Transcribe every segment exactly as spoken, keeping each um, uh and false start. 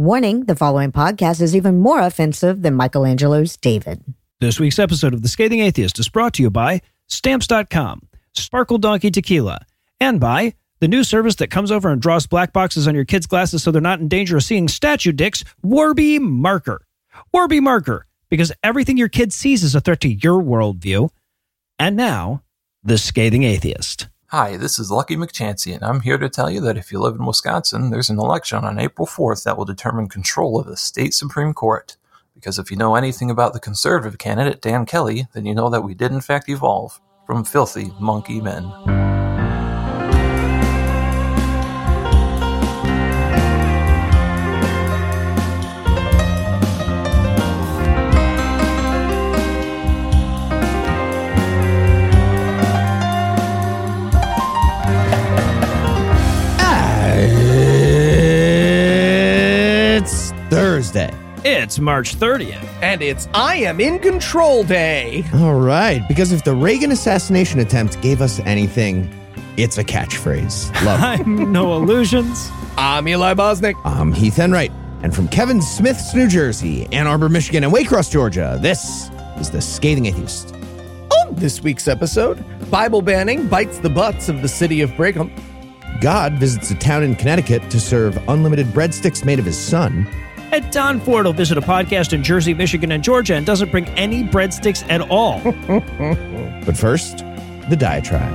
Warning, the following podcast is even more offensive than Michelangelo's David. This week's episode of The Scathing Atheist is brought to you by Stamps dot com, Sparkle Donkey Tequila, and by the new service that comes over and draws black boxes on your kids' glasses so they're not in danger of seeing statue dicks, Warby Marker. Warby Marker, because everything your kid sees is a threat to your worldview. And now, The Scathing Atheist. Hi, this is Lucky McChancy, and I'm here to tell you that if you live in Wisconsin, there's an election on April fourth that will determine control of the state Supreme Court. Because if you know anything about the conservative candidate, Dan Kelly, then you know that we did in fact evolve from filthy monkey men. Thursday. It's March thirtieth. And it's I Am in Control Day. All right, because if the Reagan assassination attempt gave us anything, it's a catchphrase. Love it. I'm No Illusions. I'm Eli Bosnick. I'm Heath Enright. And from Kevin Smith's New Jersey, Ann Arbor, Michigan, and Waycross, Georgia, this is The Scathing Atheist. On this week's episode, Bible banning bites the butts of the city of Brigham. God visits a town in Connecticut to serve unlimited breadsticks made of his son. And Don Ford will visit a podcast in Jersey, Michigan, and Georgia and doesn't bring any breadsticks at all. But first, the diatribe.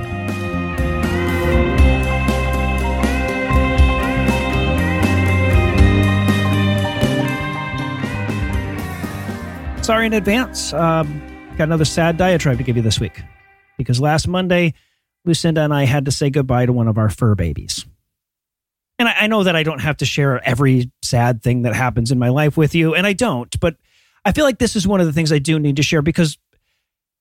Sorry in advance. Um, got another sad diatribe to give you this week. Because last Monday, Lucinda and I had to say goodbye to one of our fur babies. And I know that I don't have to share every sad thing that happens in my life with you, and I don't, but I feel like this is one of the things I do need to share because,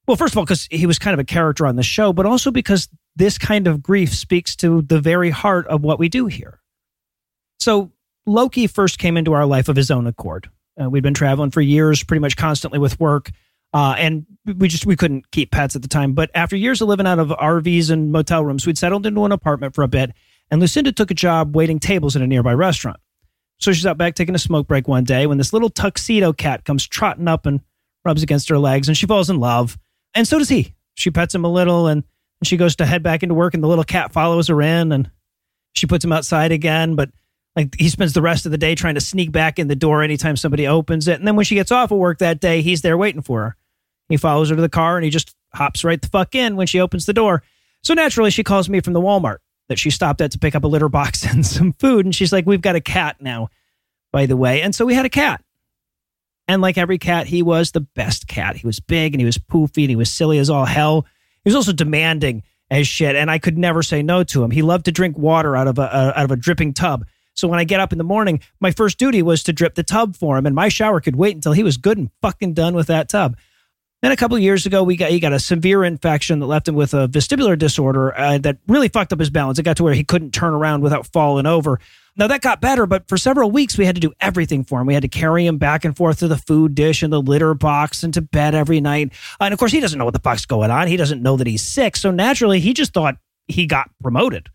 well, first of all, because he was kind of a character on the show, but also because this kind of grief speaks to the very heart of what we do here. So Loki first came into our life of his own accord. Uh, we'd been traveling for years, pretty much constantly with work, uh, and we just we couldn't keep pets at the time. But after years of living out of R Vs and motel rooms, we'd settled into an apartment for a bit. And Lucinda took a job waiting tables at a nearby restaurant. So she's out back taking a smoke break one day when this little tuxedo cat comes trotting up and rubs against her legs, and she falls in love. And so does he. She pets him a little, and, and she goes to head back into work, and the little cat follows her in, and she puts him outside again. But like he spends the rest of the day trying to sneak back in the door anytime somebody opens it. And then when she gets off of work that day, he's there waiting for her. He follows her to the car, and he just hops right the fuck in when she opens the door. So naturally, she calls me from the Walmart that she stopped at to pick up a litter box and some food. And she's like, we've got a cat now, by the way. And so we had a cat. And like every cat, he was the best cat. He was big and he was poofy and he was silly as all hell. He was also demanding as shit. And I could never say no to him. He loved to drink water out of a, a out of a dripping tub. So when I get up in the morning, my first duty was to drip the tub for him. And my shower could wait until he was good and fucking done with that tub. Then a couple of years ago, we got he got a severe infection that left him with a vestibular disorder uh, that really fucked up his balance. It got to where he couldn't turn around without falling over. Now, that got better, but for several weeks, we had to do everything for him. We had to carry him back and forth to the food dish and the litter box and to bed every night. And of course, he doesn't know what the fuck's going on. He doesn't know that he's sick. So naturally, he just thought he got promoted,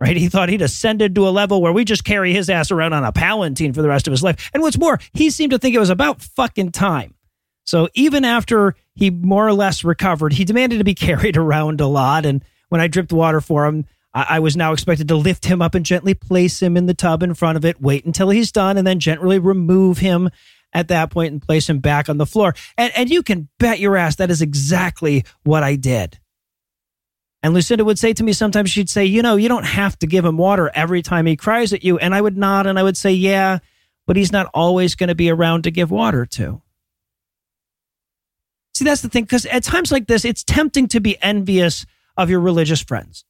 right? He thought he'd ascended to a level where we just carry his ass around on a Palanquin for the rest of his life. And what's more, he seemed to think it was about fucking time. So even after he more or less recovered, he demanded to be carried around a lot. And when I dripped water for him, I, I was now expected to lift him up and gently place him in the tub in front of it, wait until he's done, and then gently remove him at that point and place him back on the floor. And, and you can bet your ass that is exactly what I did. And Lucinda would say to me sometimes, she'd say, you know, you don't have to give him water every time he cries at you. And I would nod and I would say, yeah, but he's not always going to be around to give water to. See, that's the thing, because at times like this, it's tempting to be envious of your religious friends.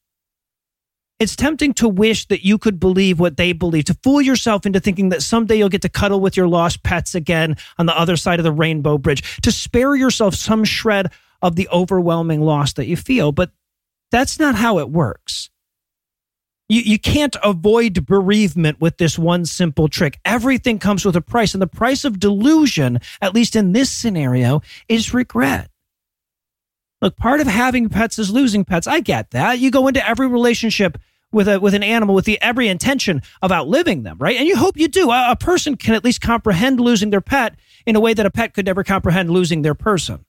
It's tempting to wish that you could believe what they believe, to fool yourself into thinking that someday you'll get to cuddle with your lost pets again on the other side of the rainbow bridge, to spare yourself some shred of the overwhelming loss that you feel. But that's not how it works. You, you can't avoid bereavement with this one simple trick. Everything comes with a price, and the price of delusion, at least in this scenario, is regret. Look, part of having pets is losing pets. I get that. You go into every relationship with a with an animal with the every intention of outliving them, right? And you hope you do. A, a person can at least comprehend losing their pet in a way that a pet could never comprehend losing their person.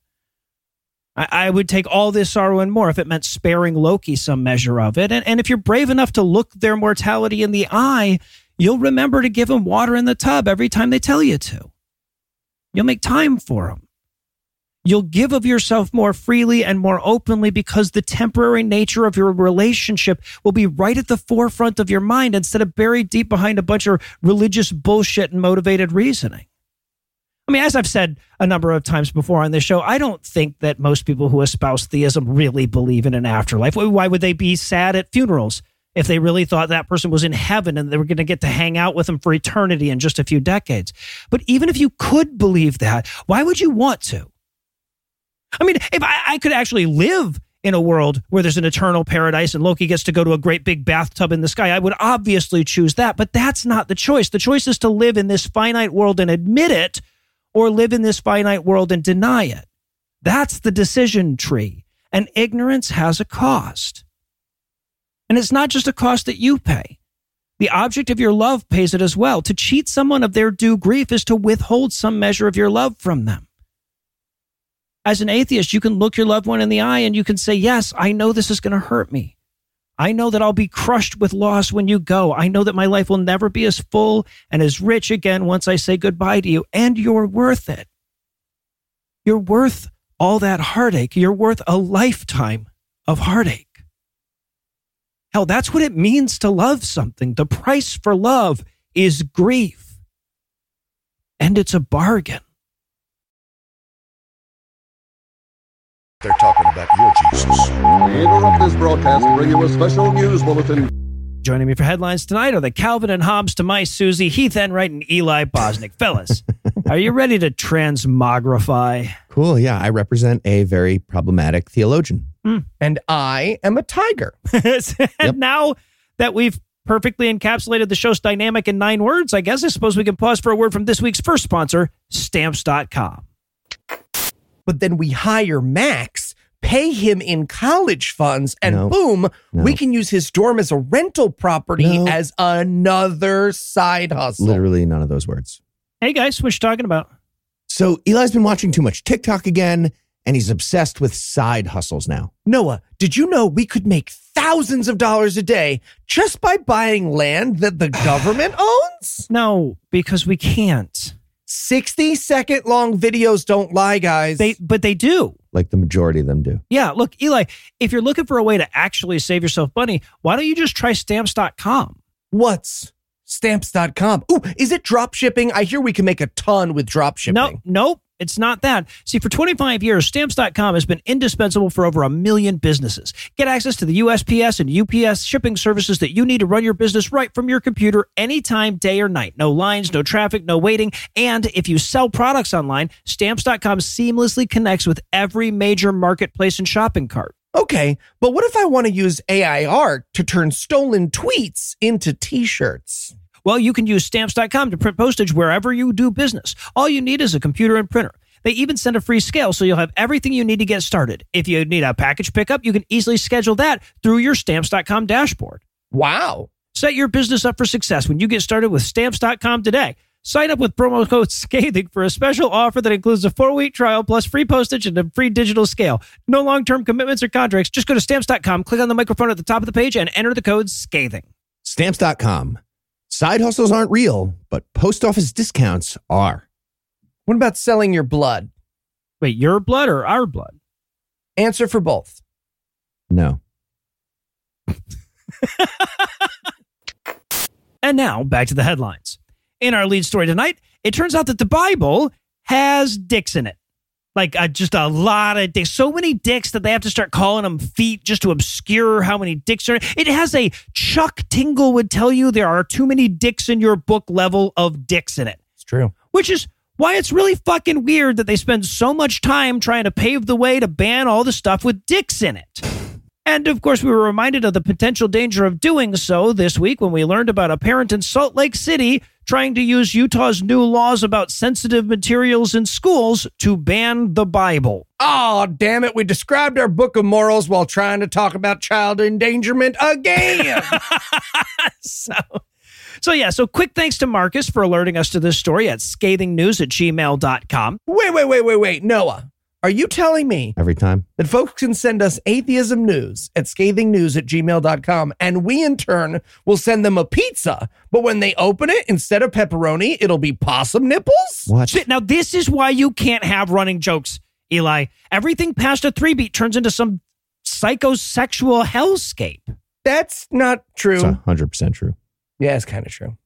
I, I would take all this sorrow and more if it meant sparing Loki some measure of it. And, and if you're brave enough to look their mortality in the eye, you'll remember to give them water in the tub every time they tell you to. You'll make time for them. You'll give of yourself more freely and more openly because the temporary nature of your relationship will be right at the forefront of your mind instead of buried deep behind a bunch of religious bullshit and motivated reasoning. I mean, as I've said a number of times before on this show, I don't think that most people who espouse theism really believe in an afterlife. Why would they be sad at funerals if they really thought that person was in heaven and they were going to get to hang out with them for eternity in just a few decades? But even if you could believe that, why would you want to? I mean, if I, I could actually live in a world where there's an eternal paradise and Loki gets to go to a great big bathtub in the sky, I would obviously choose that. But that's not the choice. The choice is to live in this finite world and admit it, or live in this finite world and deny it. That's the decision tree. And ignorance has a cost. And it's not just a cost that you pay. The object of your love pays it as well. To cheat someone of their due grief is to withhold some measure of your love from them. As an atheist, you can look your loved one in the eye and you can say, yes, I know this is going to hurt me. I know that I'll be crushed with loss when you go. I know that my life will never be as full and as rich again once I say goodbye to you. And you're worth it. You're worth all that heartache. You're worth a lifetime of heartache. Hell, that's what it means to love something. The price for love is grief. And it's a bargain. They're talking about your Jesus. We interrupt this broadcast and bring you a special news bulletin. Joining me for headlines tonight are the Calvin and Hobbes to my Susie, Heath Enright, and Eli Bosnick. Fellas, are you ready to transmogrify? Cool, yeah. I represent a very problematic theologian. Mm. And I am a tiger. And yep. Now that we've perfectly encapsulated the show's dynamic in nine words, I guess I suppose we can pause for a word from this week's first sponsor, Stamps dot com. But then we hire Max, pay him in college funds, and no, boom, no. we can use his dorm as a rental property no. as another side hustle. Literally none of those words. Hey guys, what you talking about? So Eli's been watching too much TikTok again, and he's obsessed with side hustles now. Noah, did you know we could make thousands of dollars a day just by buying land that the government owns? No, because we can't. sixty second long videos don't lie, guys. They, but they do. Like the majority of them do. Yeah. Look, Eli, if you're looking for a way to actually save yourself money, why don't you just try stamps dot com? What's stamps dot com? Ooh, is it drop shipping? I hear we can make a ton with drop shipping. No, nope. It's not that. See, for twenty-five years, Stamps dot com has been indispensable for over a million businesses. Get access to the U S P S and U P S shipping services that you need to run your business right from your computer anytime, day or night. No lines, no traffic, no waiting. And if you sell products online, Stamps dot com seamlessly connects with every major marketplace and shopping cart. Okay, but what if I want to use A I R to turn stolen tweets into T-shirts? Well, you can use Stamps dot com to print postage wherever you do business. All you need is a computer and printer. They even send a free scale, so you'll have everything you need to get started. If you need a package pickup, you can easily schedule that through your Stamps dot com dashboard. Wow. Set your business up for success when you get started with Stamps dot com today. Sign up with promo code SCATHING for a special offer that includes a four-week trial plus free postage and a free digital scale. No long-term commitments or contracts. Just go to Stamps dot com, click on the microphone at the top of the page, and enter the code SCATHING. Stamps dot com. Side hustles aren't real, but post office discounts are. What about selling your blood? Wait, your blood or our blood? Answer for both. No. And now back to the headlines. In our lead story tonight, it turns out that the Bible has dicks in it. Like uh, just a lot of dicks. So many dicks that they have to start calling them feet just to obscure how many dicks are. It has a Chuck Tingle would tell you there are too many dicks in your book level of dicks in it. It's true. Which is why it's really fucking weird that they spend so much time trying to pave the way to ban all the stuff with dicks in it. And of course, we were reminded of the potential danger of doing so this week when we learned about a parent in Salt Lake City trying to use Utah's new laws about sensitive materials in schools to ban the Bible. Oh, damn it. We described our book of morals while trying to talk about child endangerment again. so... So, yeah, so quick thanks to Marcus for alerting us to this story at scathing news at gmail dot com. Wait, wait, wait, wait, wait. Noah, are you telling me every time that folks can send us atheism news at scathing news at gmail dot com and we in turn will send them a pizza, but when they open it, instead of pepperoni, it'll be possum nipples? What? Now, this is why you can't have running jokes, Eli. Everything past a three beat turns into some psychosexual hellscape. That's not true. It's one hundred percent true. Yeah, it's kind of true.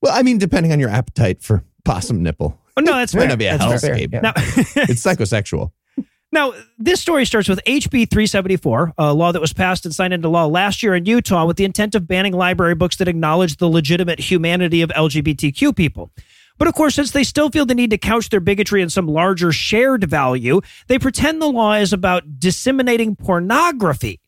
Well, I mean, depending on your appetite for possum nipple. Oh, no, that's fair. It's going to be a hellscape. Yeah. Now, it's psychosexual. Now, this story starts with H B three seventy-four, a law that was passed and signed into law last year in Utah with the intent of banning library books that acknowledge the legitimate humanity of L G B T Q people. But of course, since they still feel the need to couch their bigotry in some larger shared value, they pretend the law is about disseminating pornography.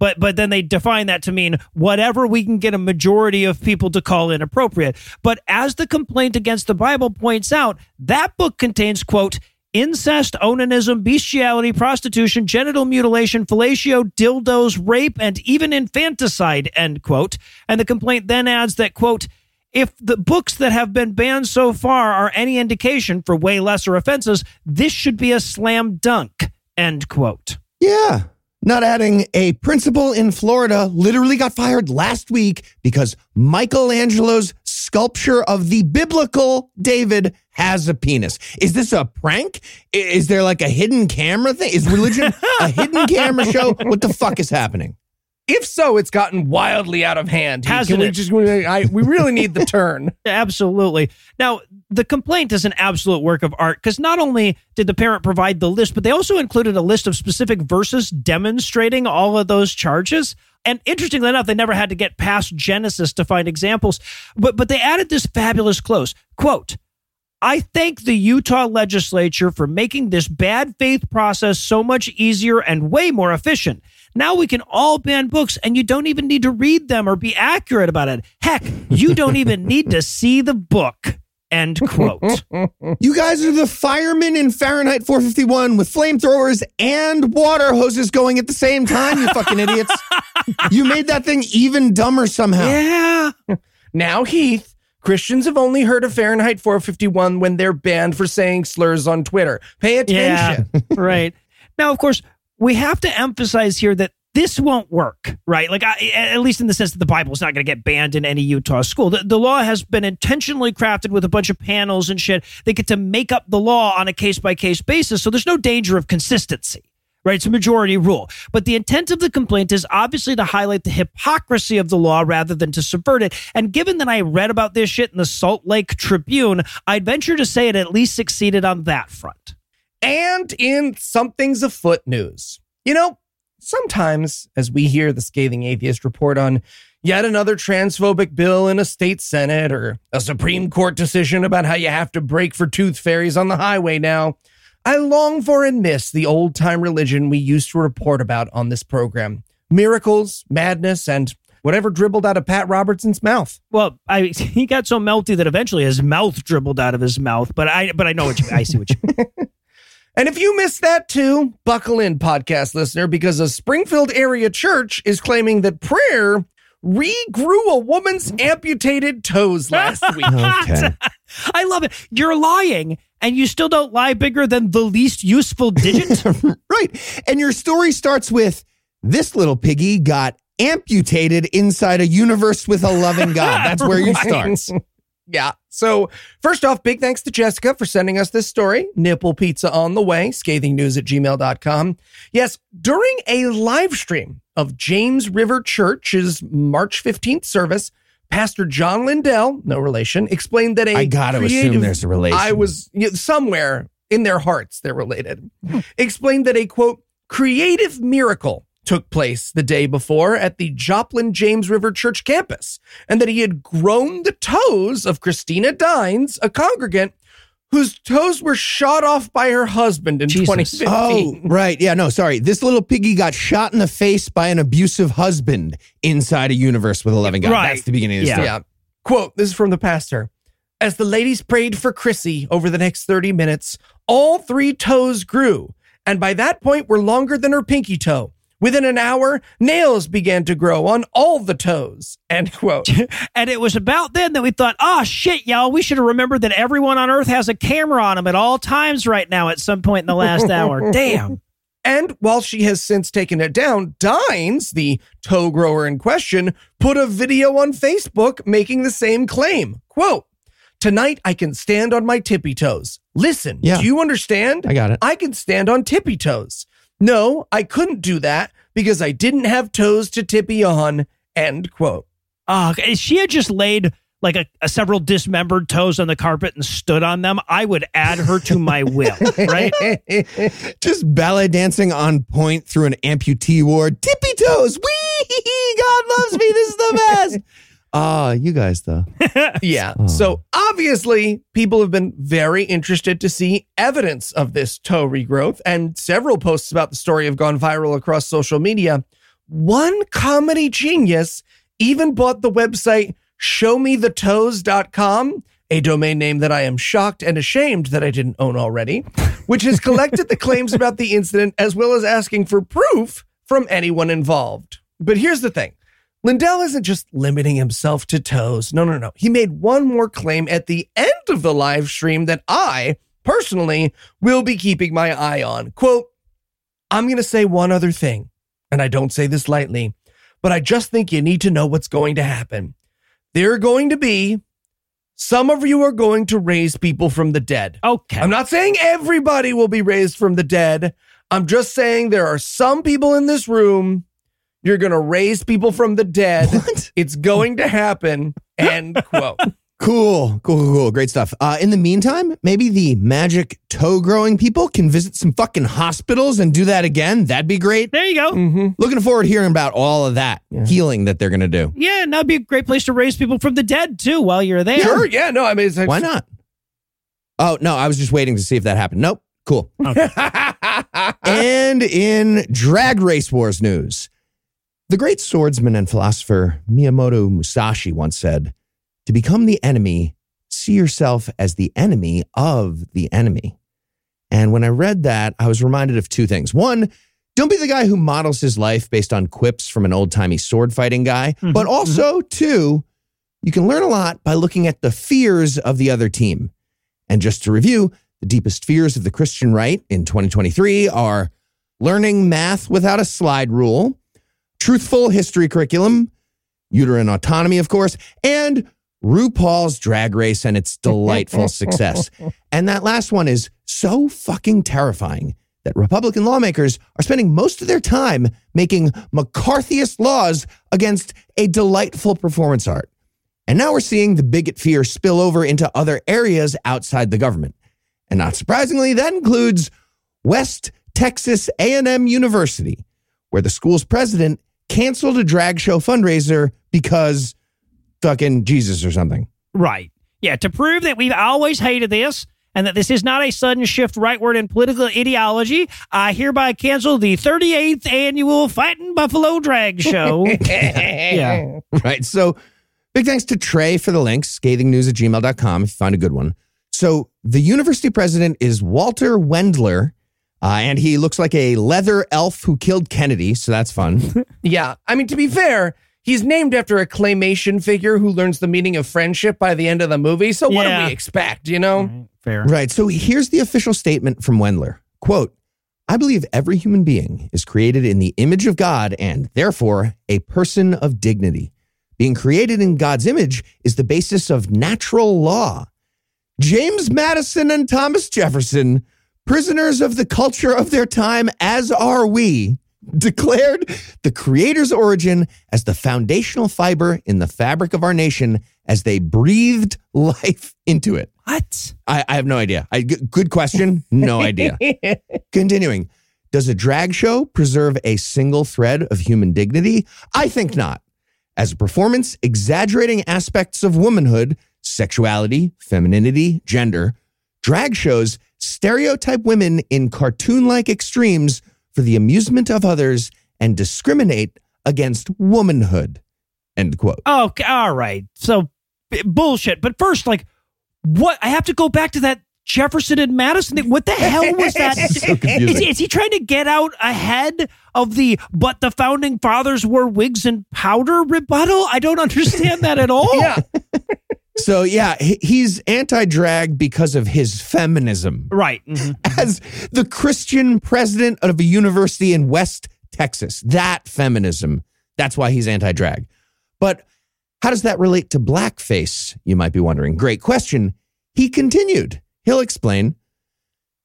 But but then they define that to mean whatever we can get a majority of people to call inappropriate. But as the complaint against the Bible points out, that book contains, quote, incest, onanism, bestiality, prostitution, genital mutilation, fellatio, dildos, rape, and even infanticide, end quote. And the complaint then adds that, quote, if the books that have been banned so far are any indication for way lesser offenses, this should be a slam dunk, end quote. Yeah. Not adding, a principal in Florida literally got fired last week because Michelangelo's sculpture of the biblical David has a penis. Is this a prank? Is there like a hidden camera thing? Is religion a hidden camera show? What the fuck is happening? If so, it's gotten wildly out of hand. Hasn't we, it? Just, I, we really need the turn. Absolutely. Now, the complaint is an absolute work of art because not only did the parent provide the list, but they also included a list of specific verses demonstrating all of those charges. And interestingly enough, they never had to get past Genesis to find examples. But, but they added this fabulous close, quote, I thank the Utah legislature for making this bad faith process so much easier and way more efficient. Now we can all ban books and you don't even need to read them or be accurate about it. Heck, you don't even need to see the book. End quote. You guys are the firemen in Fahrenheit four fifty-one with flamethrowers and water hoses going at the same time, you fucking idiots. You made that thing even dumber somehow. Yeah. Now, Heath, Christians have only heard of Fahrenheit four fifty-one when they're banned for saying slurs on Twitter. Pay attention. Yeah, right. Now, of course, we have to emphasize here that this won't work, right? Like, I, at least in the sense that the Bible is not going to get banned in any Utah school. The, the law has been intentionally crafted with a bunch of panels and shit. They get to make up the law on a case-by-case basis, so there's no danger of consistency, right? It's a majority rule. But the intent of the complaint is obviously to highlight the hypocrisy of the law rather than to subvert it. And given that I read about this shit in the Salt Lake Tribune, I'd venture to say it at least succeeded on that front. And in Something's Afoot news. You know, sometimes as we hear the Scathing Atheist report on yet another transphobic bill in a state senate or a Supreme Court decision about how you have to brake for tooth fairies on the highway now, I long for and miss the old-time religion we used to report about on this program. Miracles, madness, and whatever dribbled out of Pat Robertson's mouth. Well, I, he got so melty that eventually his mouth dribbled out of his mouth, but I, but I know what you, I see what you mean. And if you missed that too, buckle in, podcast listener, because a Springfield area church is claiming that prayer regrew a woman's amputated toes last week. Okay. I love it. You're lying, and you still don't lie bigger than the least useful digit. Right. And your story starts with, this little piggy got amputated inside a universe with a loving God. That's where you start. Yeah. So first off, big thanks to Jessica for sending us this story. Nipple pizza on the way, scathing news at gmail dot com. Yes, during a live stream of James River Church's March fifteenth service, Pastor John Lindell, no relation, explained that a I gotta creative, assume there's a relation. I was somewhere in their hearts, they're related. Explained that a, quote, creative miracle took place the day before at the Joplin James River Church campus, and that he had grown the toes of Christina Dines, a congregant whose toes were shot off by her husband in Jesus. twenty fifteen. Oh, right. Yeah, no, sorry. This little piggy got shot in the face by an abusive husband inside a universe with a loving God. Right. That's the beginning of the yeah. story. Yeah. Quote, this is from the pastor. As the ladies prayed for Chrissy over the next thirty minutes, all three toes grew, And by that point, were longer than her pinky toe. Within an hour, nails began to grow on all the toes, end quote. And it was about then that we thought, oh, shit, y'all, we should have remembered that everyone on Earth has a camera on them at all times right now at some point in the last hour. Damn. And while she has since taken it down, Dines, the toe grower in question, put a video on Facebook making the same claim. Quote, tonight I can stand on my tippy toes. Listen, yeah. Do you understand? I got it. I can stand on tippy toes. No, I couldn't do that because I didn't have toes to tippy on, end quote. Uh, if she had just laid like a, a several dismembered toes on the carpet and stood on them, I would add her to my will, right? Just ballet dancing on point through an amputee ward. Tippy toes, wee! God loves me, this is the best! Ah, uh, you guys, though. Yeah. Oh. So obviously, people have been very interested to see evidence of this toe regrowth, and several posts about the story have gone viral across social media. One comedy genius even bought the website show me the toes dot com, a domain name that I am shocked and ashamed that I didn't own already, which has collected the claims about the incident as well as asking for proof from anyone involved. But here's the thing. Lindell isn't just limiting himself to toes. No, no, no. He made one more claim at the end of the live stream that I, personally, will be keeping my eye on. Quote, I'm going to say one other thing, and I don't say this lightly, but I just think you need to know what's going to happen. There are going to be, some of you are going to raise people from the dead. Okay. I'm not saying everybody will be raised from the dead. I'm just saying there are some people in this room. You're going to raise people from the dead. What? It's going to happen. End quote. Cool. Cool, cool, cool. Great stuff. Uh, in the meantime, maybe the magic toe-growing people can visit some fucking hospitals and do that again. That'd be great. There you go. Mm-hmm. Looking forward to hearing about all of that yeah. healing that they're going to do. Yeah, and that'd be a great place to raise people from the dead, too, while you're there. Sure, yeah. No, I mean, it's like, why not? Oh, no, I was just waiting to see if that happened. Nope. Cool. Okay. And in Drag Race Wars news, the great swordsman and philosopher Miyamoto Musashi once said, to become the enemy, see yourself as the enemy of the enemy. And when I read that, I was reminded of two things. One, don't be the guy who models his life based on quips from an old-timey sword-fighting guy. Mm-hmm. But also, mm-hmm. two, you can learn a lot by looking at the fears of the other team. And just to review, the deepest fears of the Christian right in twenty twenty-three are learning math without a slide rule, truthful history curriculum, uterine autonomy, of course, and RuPaul's Drag Race and its delightful success. And that last one is so fucking terrifying that Republican lawmakers are spending most of their time making McCarthyist laws against a delightful performance art. And now we're seeing the bigot fear spill over into other areas outside the government. And not surprisingly, that includes West Texas A and M University, where the school's president canceled a drag show fundraiser because fucking Jesus or something. Right. Yeah, to prove that we've always hated this and that this is not a sudden shift rightward in political ideology, I hereby cancel the thirty-eighth annual Fightin' Buffalo Drag Show. Yeah. Right. So big thanks to Trey for the link, scathing news at gmail dot com if you find a good one. So the university president is Walter Wendler. Uh, and he looks like a leather elf who killed Kennedy, so that's fun. Yeah. I mean, to be fair, he's named after a claymation figure who learns the meaning of friendship by the end of the movie, so what yeah. do we expect, you know? Right, fair. Right, so here's the official statement from Wendler. Quote, I believe every human being is created in the image of God and, therefore, a person of dignity. Being created in God's image is the basis of natural law. James Madison and Thomas Jefferson, prisoners of the culture of their time, as are we, declared the creator's origin as the foundational fiber in the fabric of our nation as they breathed life into it. What? I, I have no idea. I, good question. No idea. Continuing. Does a drag show preserve a single thread of human dignity? I think not. As a performance, exaggerating aspects of womanhood, sexuality, femininity, gender, drag shows stereotype women in cartoon-like extremes for the amusement of others and discriminate against womanhood, end quote. Oh, all right. So, bullshit. But first, like, what? I have to go back to that Jefferson and Madison. What the hell was that? So is, is he trying to get out ahead of the "but the founding fathers wore wigs and powder" rebuttal? I don't understand that at all. Yeah. So, yeah, he's anti-drag because of his feminism. Right. Mm-hmm. As the Christian president of a university in West Texas, that feminism, that's why he's anti-drag. But how does that relate to blackface, you might be wondering? Great question. He continued. He'll explain.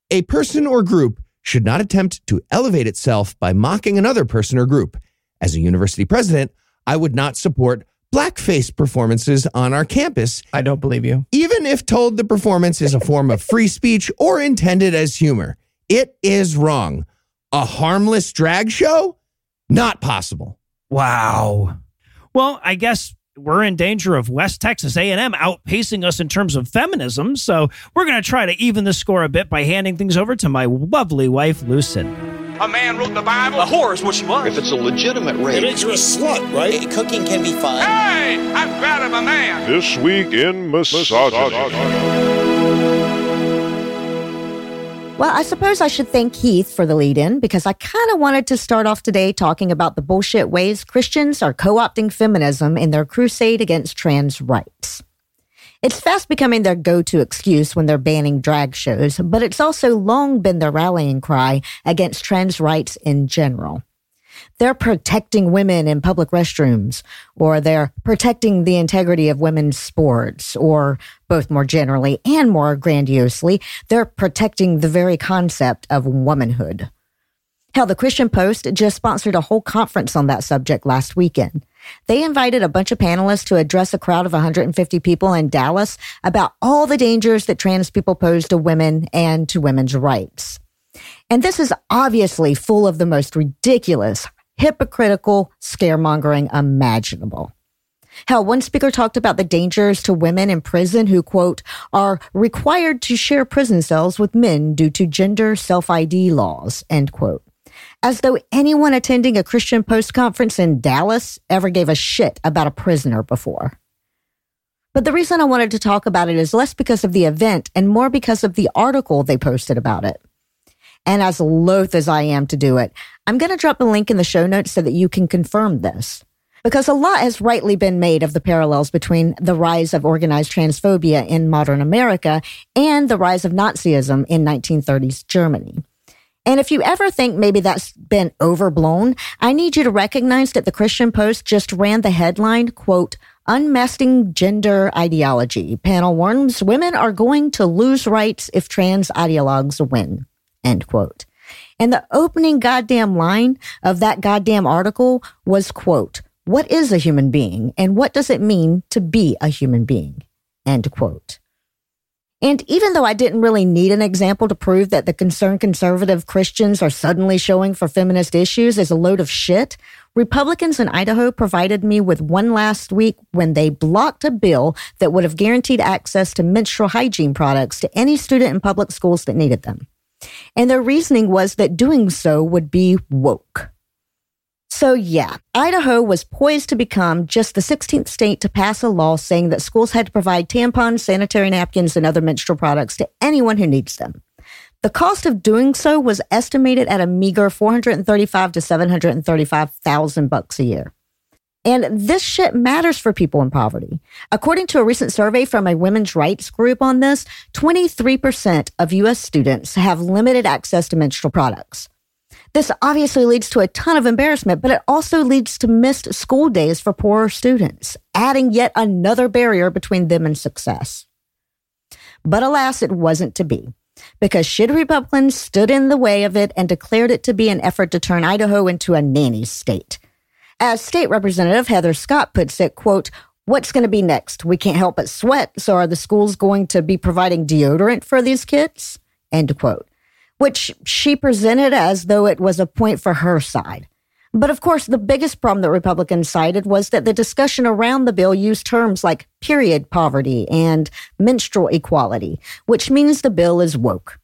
A person or group should not attempt to elevate itself by mocking another person or group. As a university president, I would not support blackface performances on our campus. I don't believe you. Even if told the performance is a form of free speech or intended as humor, it is wrong. A harmless drag show? Not possible. Wow. Well, I guess we're in danger of West Texas A and M outpacing us in terms of feminism, so we're going to try to even the score a bit by handing things over to my lovely wife, Lucinda. A man wrote the Bible. A whore is what she was. If it's a legitimate rape, it makes her a slut, right? Hey, cooking can be fun. Hey, I'm proud of a man. This week in misogyny. Well, I suppose I should thank Heath for the lead-in, because I kind of wanted to start off today talking about the bullshit ways Christians are co-opting feminism in their crusade against trans rights. It's fast becoming their go-to excuse when they're banning drag shows, but it's also long been their rallying cry against trans rights in general. They're protecting women in public restrooms, or they're protecting the integrity of women's sports, or both more generally and more grandiosely, they're protecting the very concept of womanhood. Hell, the Christian Post just sponsored a whole conference on that subject last weekend. They invited a bunch of panelists to address a crowd of one hundred fifty people in Dallas about all the dangers that trans people pose to women and to women's rights. And this is obviously full of the most ridiculous, hypocritical scaremongering imaginable. Hell, one speaker talked about the dangers to women in prison who, quote, are required to share prison cells with men due to gender self-I D laws, end quote. As though anyone attending a Christian Post conference in Dallas ever gave a shit about a prisoner before. But the reason I wanted to talk about it is less because of the event and more because of the article they posted about it. And as loath as I am to do it, I'm going to drop a link in the show notes so that you can confirm this. Because a lot has rightly been made of the parallels between the rise of organized transphobia in modern America and the rise of Nazism in nineteen thirties Germany. And if you ever think maybe that's been overblown, I need you to recognize that the Christian Post just ran the headline, quote, Unmasking Gender Ideology. Panel warns women are going to lose rights if trans ideologues win, end quote. And the opening goddamn line of that goddamn article was, quote, What is a human being and what does it mean to be a human being, end quote. And even though I didn't really need an example to prove that the concerned conservative Christians are suddenly showing for feminist issues as a load of shit, Republicans in Idaho provided me with one last week when they blocked a bill that would have guaranteed access to menstrual hygiene products to any student in public schools that needed them. And their reasoning was that doing so would be woke. So yeah, Idaho was poised to become just the sixteenth state to pass a law saying that schools had to provide tampons, sanitary napkins, and other menstrual products to anyone who needs them. The cost of doing so was estimated at a meager four hundred thirty-five thousand to seven hundred thirty-five thousand bucks a year. And this shit matters for people in poverty. According to a recent survey from a women's rights group on this, twenty-three percent of U S students have limited access to menstrual products. This obviously leads to a ton of embarrassment, but it also leads to missed school days for poorer students, adding yet another barrier between them and success. But alas, it wasn't to be, because shitty Republicans stood in the way of it and declared it to be an effort to turn Idaho into a nanny state. As State Representative Heather Scott puts it, quote, What's going to be next? We can't help but sweat, so are the schools going to be providing deodorant for these kids? End quote. Which she presented as though it was a point for her side. But of course, the biggest problem that Republicans cited was that the discussion around the bill used terms like period poverty and menstrual equality, which means the bill is woke.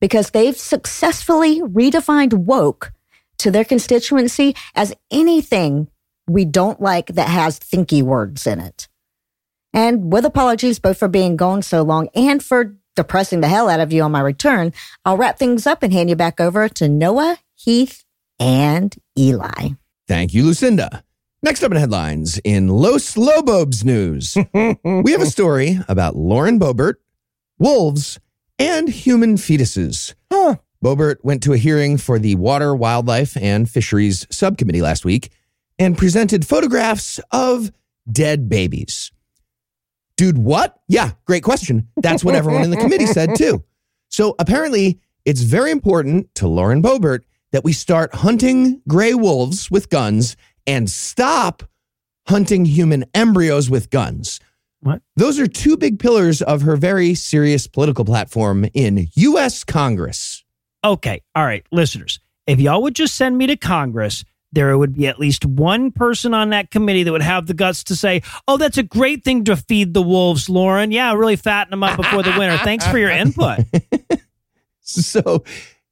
Because they've successfully redefined woke to their constituency as anything we don't like that has thinky words in it. And with apologies both for being gone so long and for depressing the hell out of you on my return, I'll wrap things up and hand you back over to Noah, Heath, and Eli. Thank you, Lucinda. Next up in headlines, in Los Lobos news, we have a story about Lauren Boebert, wolves, and human fetuses. Huh. Boebert went to a hearing for the Water, Wildlife, and Fisheries Subcommittee last week and presented photographs of dead babies. Dude, what? Yeah, great question. That's what everyone in the committee said, too. So apparently, it's very important to Lauren Boebert that we start hunting gray wolves with guns and stop hunting human embryos with guns. What? Those are two big pillars of her very serious political platform in U S Congress. Okay. All right, listeners, if y'all would just send me to Congress, there would be at least one person on that committee that would have the guts to say, oh, that's a great thing to feed the wolves, Lauren. Yeah, really fatten them up before the winter. Thanks for your input. So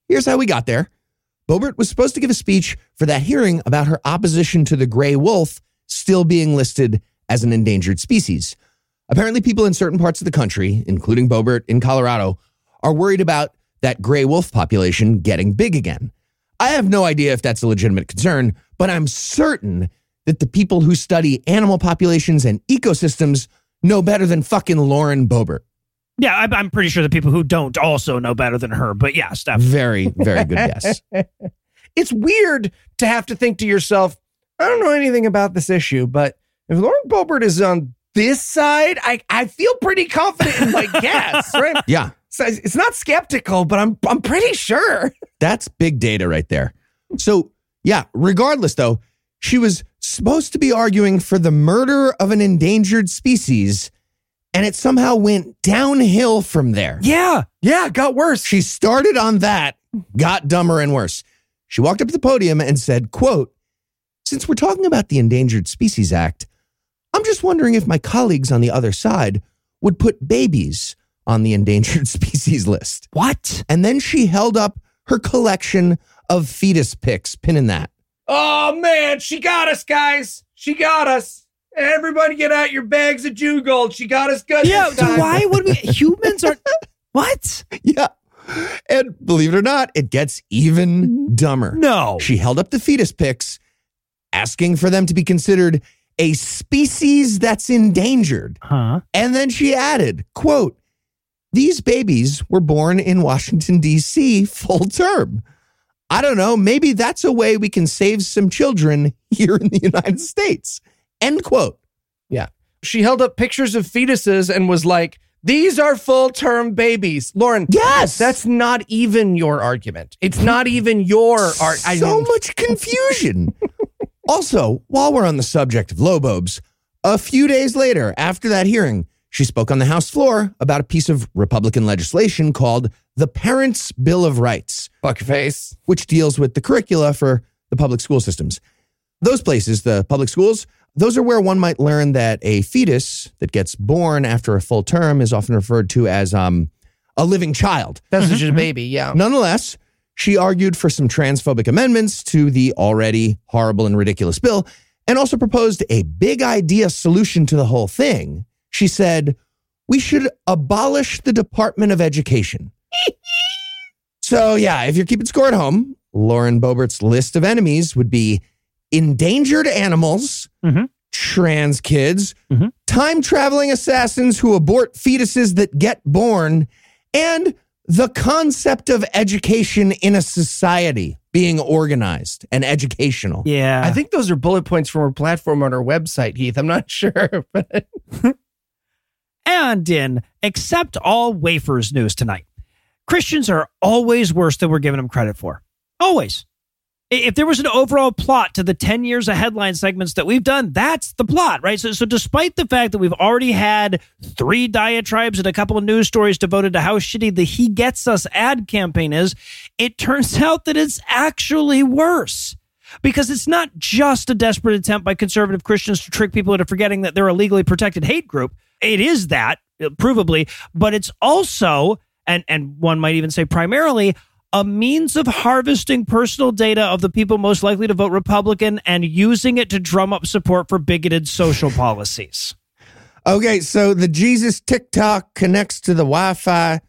here's how we got there. Boebert was supposed to give a speech for that hearing about her opposition to the gray wolf still being listed as an endangered species. Apparently, people in certain parts of the country, including Boebert in Colorado, are worried about that gray wolf population getting big again. I have no idea if that's a legitimate concern, but I'm certain that the people who study animal populations and ecosystems know better than fucking Lauren Boebert. Yeah, I'm pretty sure the people who don't also know better than her, but yeah, stuff. Very, very good guess. It's weird to have to think to yourself, I don't know anything about this issue, but if Lauren Boebert is on this side, I, I feel pretty confident in my guess, right? Yeah. So it's not skeptical, but I'm I'm pretty sure. That's big data right there. So, yeah, regardless, though, she was supposed to be arguing for the murder of an endangered species, and it somehow went downhill from there. Yeah, yeah, it got worse. She started on that, got dumber and worse. She walked up to the podium and said, quote, "Since we're talking about the Endangered Species Act, I'm just wondering if my colleagues on the other side would put babies on the endangered species list." What? And then she held up her collection of fetus pics, pinning that. Oh, man, she got us, guys. She got us. Everybody get out your bags of Jew gold. She got us good. Yeah, so why would we? Humans are... What? Yeah. And believe it or not, it gets even dumber. No. She held up the fetus pics, asking for them to be considered a species that's endangered. Huh? And then she added, quote, "These babies were born in Washington, D C full term. I don't know, maybe that's a way we can save some children here in the United States." End quote. Yeah. She held up pictures of fetuses and was like, these are full term babies. Lauren, yes, that's not even your argument. It's not even your argument. So I much confusion. Also, while we're on the subject of Lobobes, a few days later after that hearing, she spoke on the House floor about a piece of Republican legislation called the Parents' Bill of Rights. Fuck your face. Which deals with the curricula for the public school systems. Those places, the public schools, those are where one might learn that a fetus that gets born after a full term is often referred to as um, a living child. That's just a baby, yeah. Nonetheless, she argued for some transphobic amendments to the already horrible and ridiculous bill and also proposed a big idea solution to the whole thing. She said, we should abolish the Department of Education. So, yeah, if you're keeping score at home, Lauren Boebert's list of enemies would be endangered animals, mm-hmm. trans kids, mm-hmm. time-traveling assassins who abort fetuses that get born, and the concept of education in a society being organized and educational. Yeah. I think those are bullet points from her platform on her website, Heath. I'm not sure, but... And in Except All Wafers news tonight, Christians are always worse than we're giving them credit for. Always. If there was an overall plot to the ten years of headline segments that we've done, that's the plot, right? So, so despite the fact that we've already had three diatribes and a couple of news stories devoted to how shitty the He Gets Us ad campaign is, it turns out that it's actually worse. Because it's not just a desperate attempt by conservative Christians to trick people into forgetting that they're a legally protected hate group. It is that, provably, but it's also, and, and one might even say primarily, a means of harvesting personal data of the people most likely to vote Republican and using it to drum up support for bigoted social policies. Okay, so the Jesus TikTok connects to the Wi-Fi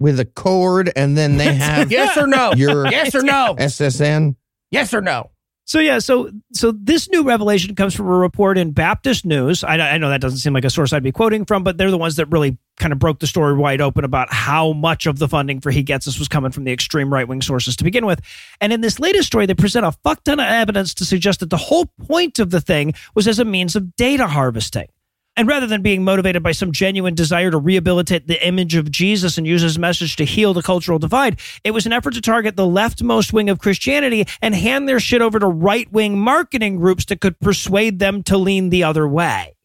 with a cord, and then they have yes or no. Your yes or no. S S N. Yes or no. So, yeah, so so this new revelation comes from a report in Baptist News. I, I know that doesn't seem like a source I'd be quoting from, but they're the ones that really kind of broke the story wide open about how much of the funding for He Gets Us was coming from the extreme right-wing sources to begin with. And in this latest story, they present a fuck ton of evidence to suggest that the whole point of the thing was as a means of data harvesting. And rather than being motivated by some genuine desire to rehabilitate the image of Jesus and use his message to heal the cultural divide, it was an effort to target the leftmost wing of Christianity and hand their shit over to right-wing marketing groups that could persuade them to lean the other way.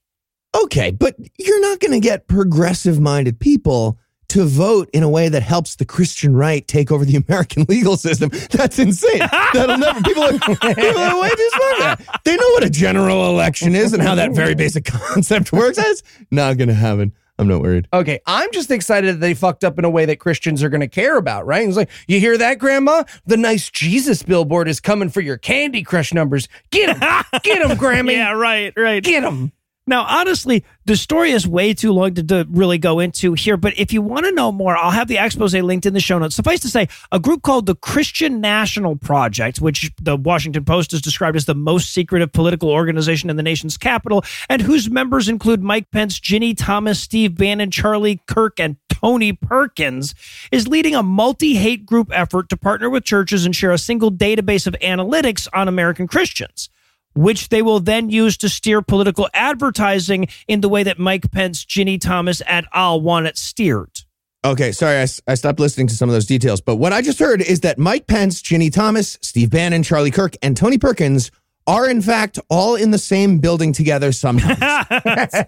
Okay, but you're not going to get progressive-minded people to vote in a way that helps the Christian right take over the American legal system. That's insane. That'll never, people are, people are way too smart for that. They know what a general election is and how that very basic concept works. That's not going to happen. I'm not worried. Okay, I'm just excited that they fucked up in a way that Christians are going to care about, right? It's like, you hear that, Grandma? The nice Jesus billboard is coming for your Candy Crush numbers. Get him. Get him, Grammy. Yeah, right, right. Get him. Now, honestly, the story is way too long to, to really go into here, but if you want to know more, I'll have the expose linked in the show notes. Suffice to say, a group called the Christian National Project, which the Washington Post has described as the most secretive political organization in the nation's capital, and whose members include Mike Pence, Ginny Thomas, Steve Bannon, Charlie Kirk, and Tony Perkins, is leading a multi-hate group effort to partner with churches and share a single database of analytics on American Christians, which they will then use to steer political advertising in the way that Mike Pence, Ginny Thomas, et al. Want it steered. Okay, sorry, I, I stopped listening to some of those details, but what I just heard is that Mike Pence, Ginny Thomas, Steve Bannon, Charlie Kirk, and Tony Perkins are, in fact, all in the same building together sometimes. that's,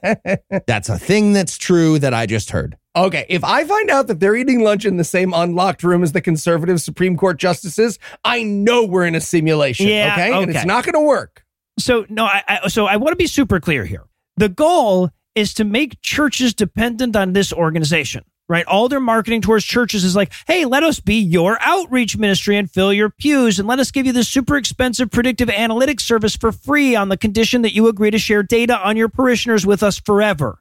that's a thing that's true that I just heard. Okay, if I find out that they're eating lunch in the same unlocked room as the conservative Supreme Court justices, I know we're in a simulation, yeah, okay? okay? And it's not going to work. So, no, I, I so I want to be super clear here. The goal is to make churches dependent on this organization, right? All their marketing towards churches is like, hey, let us be your outreach ministry and fill your pews, and let us give you this super expensive predictive analytics service for free on the condition that you agree to share data on your parishioners with us forever.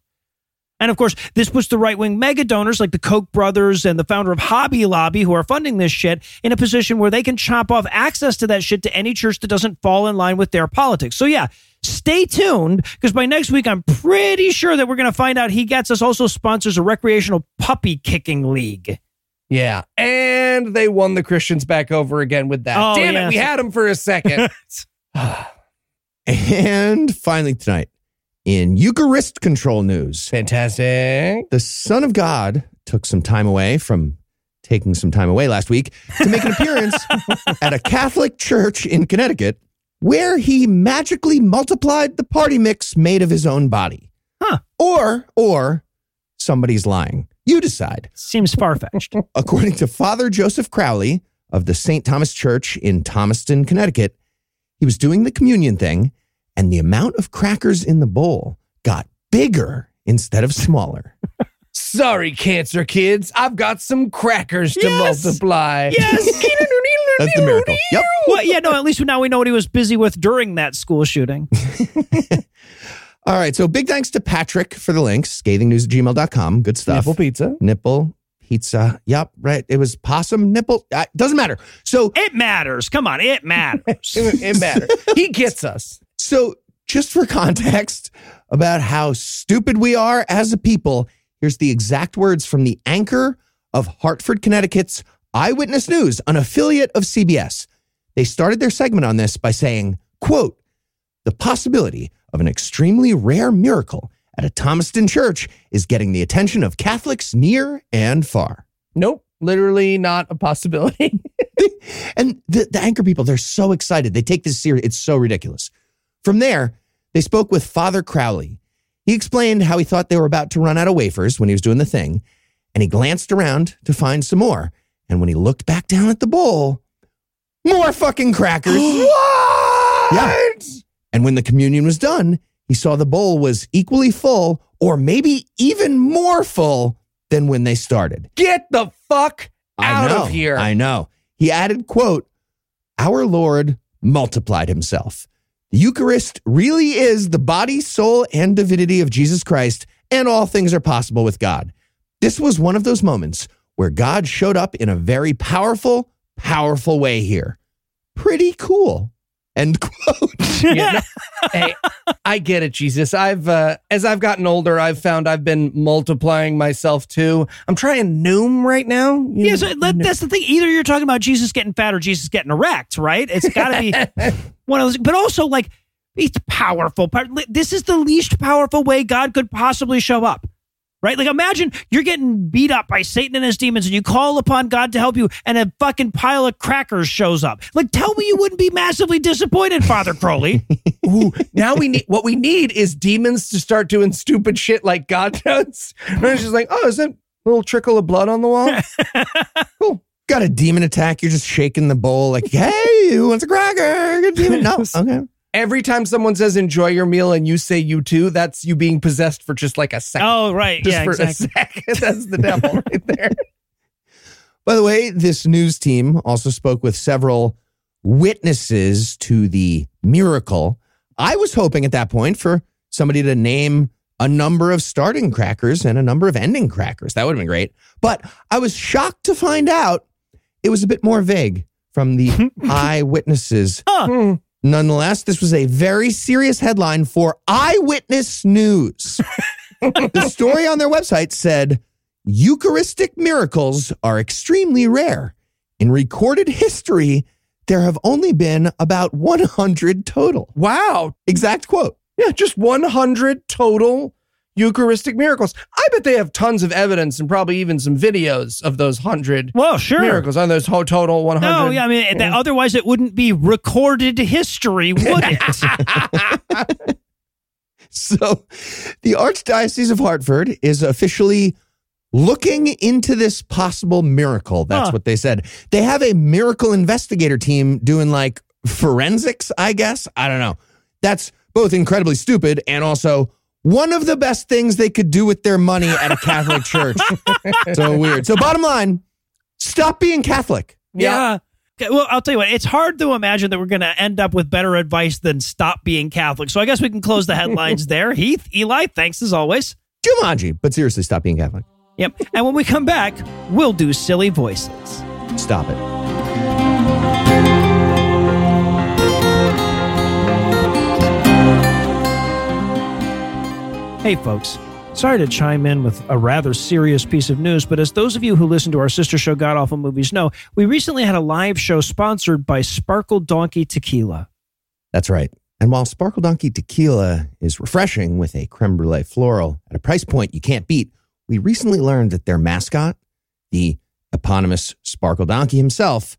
And of course, this puts the right-wing mega donors like the Koch brothers and the founder of Hobby Lobby, who are funding this shit, in a position where they can chop off access to that shit to any church that doesn't fall in line with their politics. So yeah, stay tuned, because by next week, I'm pretty sure that we're going to find out He Gets Us also sponsors a recreational puppy kicking league. Yeah, and they won the Christians back over again with that. Oh, Damn yes. it, we had them for a second. And finally tonight, in Eucharist control news. Fantastic. The Son of God took some time away from taking some time away last week to make an appearance at a Catholic church in Connecticut, where he magically multiplied the party mix made of his own body. Huh. Or, or somebody's lying. You decide. Seems far-fetched. According to Father Joseph Crowley of the Saint Thomas Church in Thomaston, Connecticut, he was doing the communion thing, and the amount of crackers in the bowl got bigger instead of smaller. Sorry, cancer kids. I've got some crackers to yes! multiply. Yes. That's the miracle. Yep. Well, yeah, no, at least now we know what he was busy with during that school shooting. All right. So big thanks to Patrick for the links. scathing news at gmail dot com. Good stuff. Nipple pizza. Nipple pizza. Yep. Right. It was possum nipple. Uh, doesn't matter. So it matters. Come on. It matters. it, it matters. He gets us. So just for context about how stupid we are as a people, here's the exact words from the anchor of Hartford, Connecticut's Eyewitness News, an affiliate of C B S. They started their segment on this by saying, quote, "The possibility of an extremely rare miracle at a Thomaston church is getting the attention of Catholics near and far." Nope. Literally not a possibility. And the, the anchor people, they're so excited. They take this seriously. It's so ridiculous. From there, they spoke with Father Crowley. He explained how he thought they were about to run out of wafers when he was doing the thing, and he glanced around to find some more. And when he looked back down at the bowl, more fucking crackers. What? Yeah. And when the communion was done, he saw the bowl was equally full, or maybe even more full than when they started. Get the fuck out of here. I know. He added, quote, "Our Lord multiplied himself. The Eucharist really is the body, soul, and divinity of Jesus Christ, and all things are possible with God. This was one of those moments where God showed up in a very powerful, powerful way here. Pretty cool. End quote. Yeah, no, hey, I get it, Jesus. I've uh, as I've gotten older, I've found I've been multiplying myself too. I'm trying noom right now. You yeah, so that, that's the thing. Either you're talking about Jesus getting fat or Jesus getting erect, right? It's got to be one of those. But also, like, it's powerful. This is the least powerful way God could possibly show up, right? Like, imagine you're getting beat up by Satan and his demons and you call upon God to help you and a fucking pile of crackers shows up. Like, tell me you wouldn't be massively disappointed, Father Crowley. Ooh, now we need, what we need is demons to start doing stupid shit like God does. And it's just like, oh, is that a little trickle of blood on the wall? Cool. Got a demon attack. You're just shaking the bowl like, hey, who wants a cracker? Good demon. No, okay. Every time someone says, enjoy your meal, and you say you too, that's you being possessed for just like a second. Oh, right. Just yeah, for exactly. a second. That's the devil right there. By the way, this news team also spoke with several witnesses to the miracle. I was hoping at that point for somebody to name a number of starting crackers and a number of ending crackers. That would have been great. But I was shocked to find out it was a bit more vague from the eyewitnesses. Huh. Mm. Nonetheless, this was a very serious headline for Eyewitness News. The story on their website said, Eucharistic miracles are extremely rare. In recorded history, there have only been about one hundred total. Wow. Exact quote. Yeah, just one hundred total Eucharistic miracles. I bet they have tons of evidence and probably even some videos of those hundred well, sure. miracles on those whole total one hundred. No, yeah, I mean, that, otherwise it wouldn't be recorded history, would it? So the Archdiocese of Hartford is officially looking into this possible miracle. That's huh. what they said. They have a miracle investigator team doing like forensics, I guess. I don't know. That's both incredibly stupid and also one of the best things they could do with their money at a Catholic church. So weird. So bottom line, stop being Catholic. Yeah. yeah. Okay, well, I'll tell you what, it's hard to imagine that we're going to end up with better advice than stop being Catholic. So I guess we can close the headlines there. Heath, Eli, thanks as always. Jumanji, but seriously, stop being Catholic. Yep. And when we come back, we'll do silly voices. Stop it. Hey, folks, sorry to chime in with a rather serious piece of news, but as those of you who listen to our sister show, God Awful Movies, know, we recently had a live show sponsored by Sparkle Donkey Tequila. That's right. And while Sparkle Donkey Tequila is refreshing with a creme brulee floral at a price point you can't beat, we recently learned that their mascot, the eponymous Sparkle Donkey himself,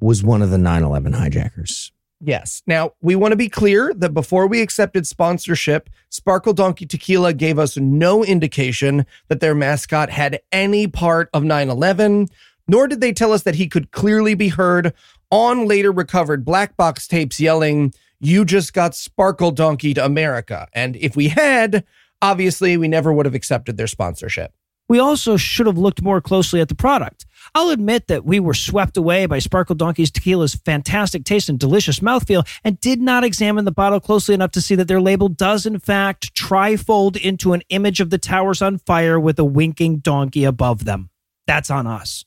was one of the nine eleven hijackers. Yes. Now, we want to be clear that before we accepted sponsorship, Sparkle Donkey Tequila gave us no indication that their mascot had any part of nine eleven, nor did they tell us that he could clearly be heard on later recovered black box tapes yelling, "You just got Sparkle Donkeyed America." And if we had, obviously, we never would have accepted their sponsorship. We also should have looked more closely at the product. I'll admit that we were swept away by Sparkle Donkey's Tequila's fantastic taste and delicious mouthfeel and did not examine the bottle closely enough to see that their label does, in fact, trifold into an image of the towers on fire with a winking donkey above them. That's on us.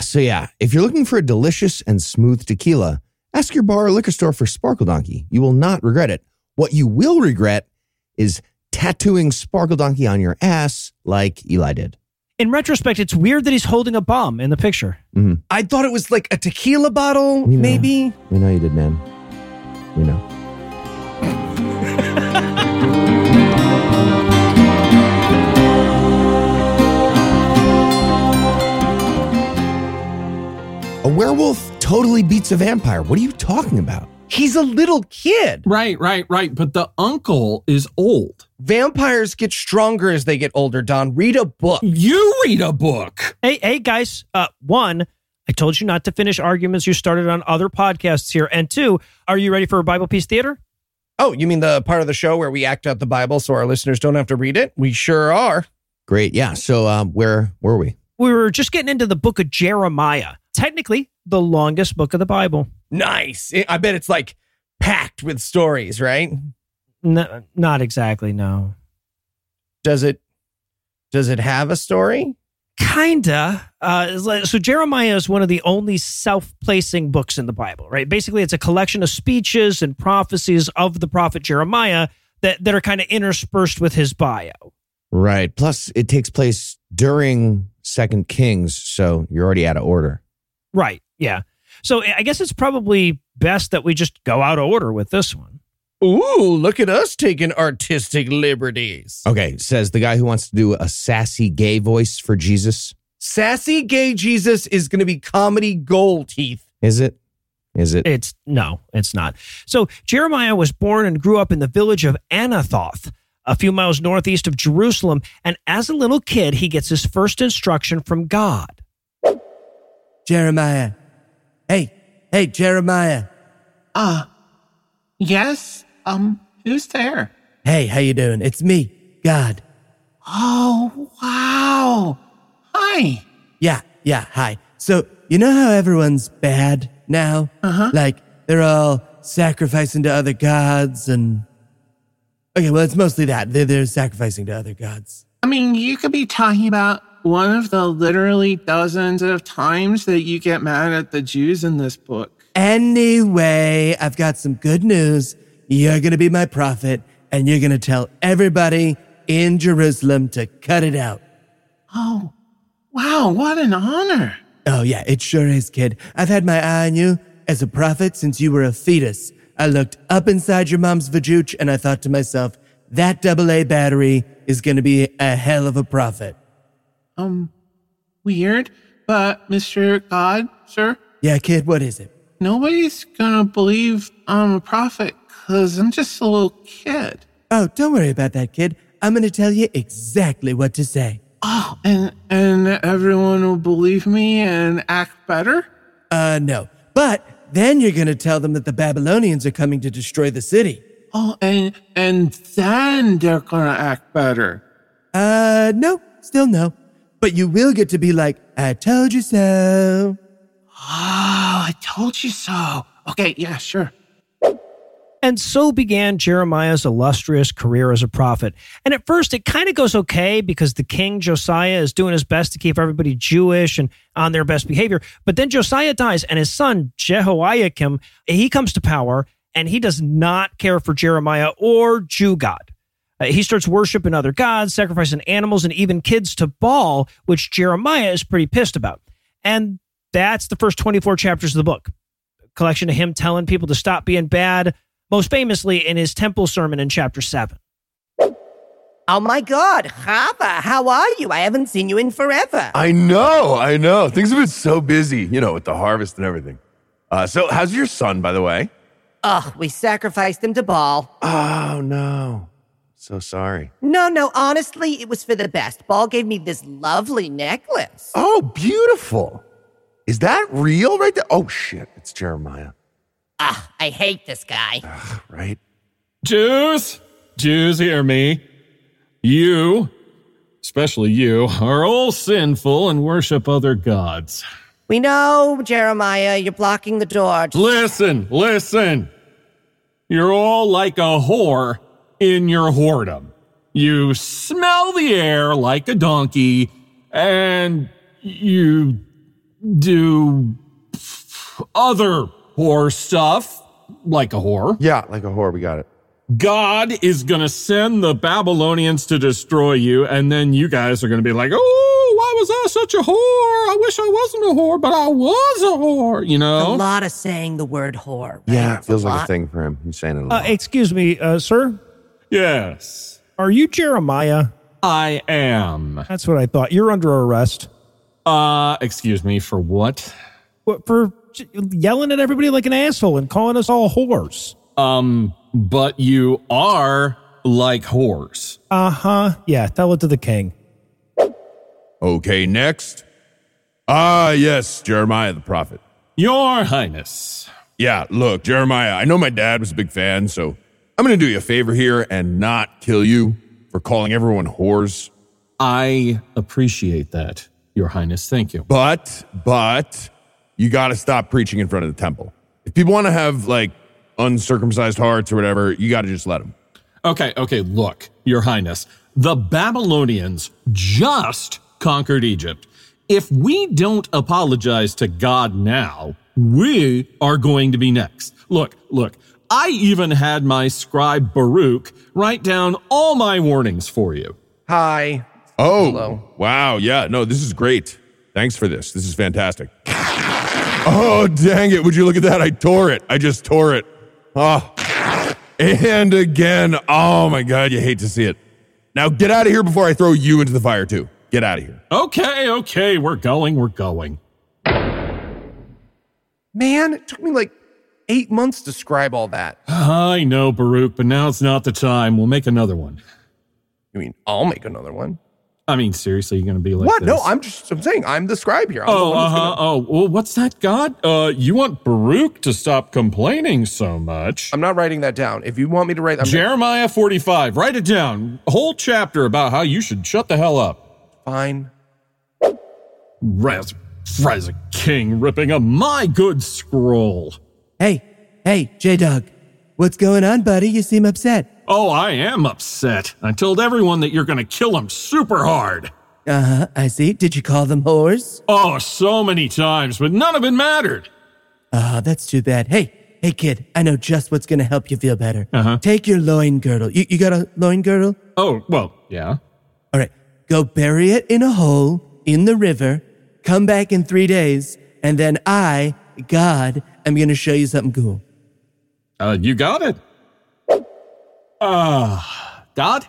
So yeah, if you're looking for a delicious and smooth tequila, ask your bar or liquor store for Sparkle Donkey. You will not regret it. What you will regret is tattooing Sparkle Donkey on your ass like Eli did. In retrospect, it's weird that he's holding a bomb in the picture. Mm-hmm. I thought it was like a tequila bottle, we maybe. We know you did, man. We know. A werewolf totally beats a vampire. What are you talking about? He's a little kid. Right, right, right. But the uncle is old. Vampires get stronger as they get older, Don. Read a book. You read a book. Hey, hey, guys. Uh, one, I told you not to finish arguments you started on other podcasts here. And two, are you ready for a Bible Peace Theater? Oh, you mean the part of the show where we act out the Bible so our listeners don't have to read it? We sure are. Great. Yeah. So um, where were we? We were just getting into the book of Jeremiah. Technically, the longest book of the Bible. Nice. I bet it's like packed with stories, right? No, not exactly, no. Does it does it have a story? Kinda. Uh, so Jeremiah is one of the only self-placing books in the Bible, right? Basically, it's a collection of speeches and prophecies of the prophet Jeremiah that, that are kind of interspersed with his bio. Right. Plus, it takes place during Second Kings, so you're already out of order. Right, yeah. So I guess it's probably best that we just go out of order with this one. Ooh, look at us taking artistic liberties. Okay, says the guy who wants to do a sassy gay voice for Jesus. Sassy gay Jesus is going to be comedy gold, Heath. Is it? Is it? It's no, it's not. So Jeremiah was born and grew up in the village of Anathoth, a few miles northeast of Jerusalem. And as a little kid, he gets his first instruction from God. Jeremiah. Hey, hey, Jeremiah. Uh, yes? Um, who's there? Hey, how you doing? It's me, God. Oh, wow. Hi. Yeah, yeah, hi. So, you know how everyone's bad now? Uh-huh. Like, they're all sacrificing to other gods and... Okay, well, it's mostly that. They're, they're sacrificing to other gods. I mean, you could be talking about one of the literally dozens of times that you get mad at the Jews in this book. Anyway, I've got some good news. You're going to be my prophet, and you're going to tell everybody in Jerusalem to cut it out. Oh, wow, what an honor. Oh, yeah, it sure is, kid. I've had my eye on you as a prophet since you were a fetus. I looked up inside your mom's vajooch, and I thought to myself, that double A battery is going to be a hell of a prophet. Um, weird, but Mister God, sir? Yeah, kid, what is it? Nobody's gonna believe I'm a prophet because I'm just a little kid. Oh, don't worry about that, kid. I'm gonna tell you exactly what to say. Oh, and and everyone will believe me and act better? Uh, no. But then you're gonna tell them that the Babylonians are coming to destroy the city. Oh, and and then they're gonna act better? Uh, no, still no. But you will get to be like, I told you so. Oh, I told you so. Okay, yeah, sure. And so began Jeremiah's illustrious career as a prophet. And at first, it kind of goes okay because the king, Josiah, is doing his best to keep everybody Jewish and on their best behavior. But then Josiah dies, and his son, Jehoiakim, he comes to power, and he does not care for Jeremiah or Jew God. He starts worshiping other gods, sacrificing animals, and even kids to Baal, which Jeremiah is pretty pissed about. And that's the first twenty-four chapters of the book. A collection of him telling people to stop being bad, most famously in his temple sermon in chapter seven. Oh my God, Chava, how are you? I haven't seen you in forever. I know, I know. Things have been so busy, you know, with the harvest and everything. Uh, so how's your son, by the way? Oh, we sacrificed him to Baal. Oh, no. So sorry. No, no, honestly, it was for the best. Baal gave me this lovely necklace. Oh, beautiful. Is that real right there? Oh, shit, it's Jeremiah. Ah, I hate this guy. Ugh, right? Jews, Jews, hear me. You, especially you, are all sinful and worship other gods. We know, Jeremiah, you're blocking the door. Listen, listen. You're all like a whore in your whoredom. You smell the air like a donkey, and you do other whore stuff like a whore. Yeah, like a whore, we got it. God is going to send the Babylonians to destroy you, and then you guys are going to be like, oh, why was I such a whore? I wish I wasn't a whore, but I was a whore, you know? A lot of saying the word whore. Right? Yeah, it feels a like lot. a thing for him. He's saying it a lot. Uh, excuse me, uh, sir? Yes. Are you Jeremiah? I am. That's what I thought. You're under arrest. Uh, excuse me, for what? What, for yelling at everybody like an asshole and calling us all whores. Um, but you are like whores. Uh-huh. Yeah, tell it to the king. Okay, next. Ah, yes, Jeremiah the prophet. Your Highness. Yeah, look, Jeremiah, I know my dad was a big fan, so I'm going to do you a favor here and not kill you for calling everyone whores. I appreciate that, Your Highness. Thank you. But, but, you got to stop preaching in front of the temple. If people want to have, like, uncircumcised hearts or whatever, you got to just let them. Okay, okay, look, Your Highness. The Babylonians just conquered Egypt. if we don't apologize to God now, we are going to be next. Look, look, I even had my scribe Baruch write down all my warnings for you. Hi. Oh, hello. Wow. Yeah, no, this is great. Thanks for this. This is fantastic. Oh, dang it. Would you look at that? I tore it. I just tore it. Oh. And again. Oh, my God. You hate to see it. Now get out of here before I throw you into the fire, too. Get out of here. Okay, okay. We're going. We're going. Man, it took me like eight months to scribe all that. I know, Baruch, but now it's not the time. We'll make another one. You mean I'll make another one? I mean, seriously, you're going to be like what? This? What? No, I'm just I'm saying I'm the scribe here. I'm oh, uh-huh. Gonna... Oh, well, what's that, God? Uh, you want Baruch to stop complaining so much. I'm not writing that down. If you want me to write that. Jeremiah not... forty-five, write it down. A whole chapter about how you should shut the hell up. Fine. Raz, Raz a king ripping up my good scroll. Hey, hey, J-Dog. What's going on, buddy? You seem upset. Oh, I am upset. I told everyone that you're going to kill them super hard. Uh-huh, I see. Did you call them whores? Oh, so many times, but none of it mattered. Oh, that's too bad. Hey, hey, kid, I know just what's going to help you feel better. Uh-huh. Take your loin girdle. You, you got a loin girdle? Oh, well, yeah. All right, go bury it in a hole in the river, come back in three days, and then I, God, am going to show you something cool. Uh, you got it. Ah, uh, God?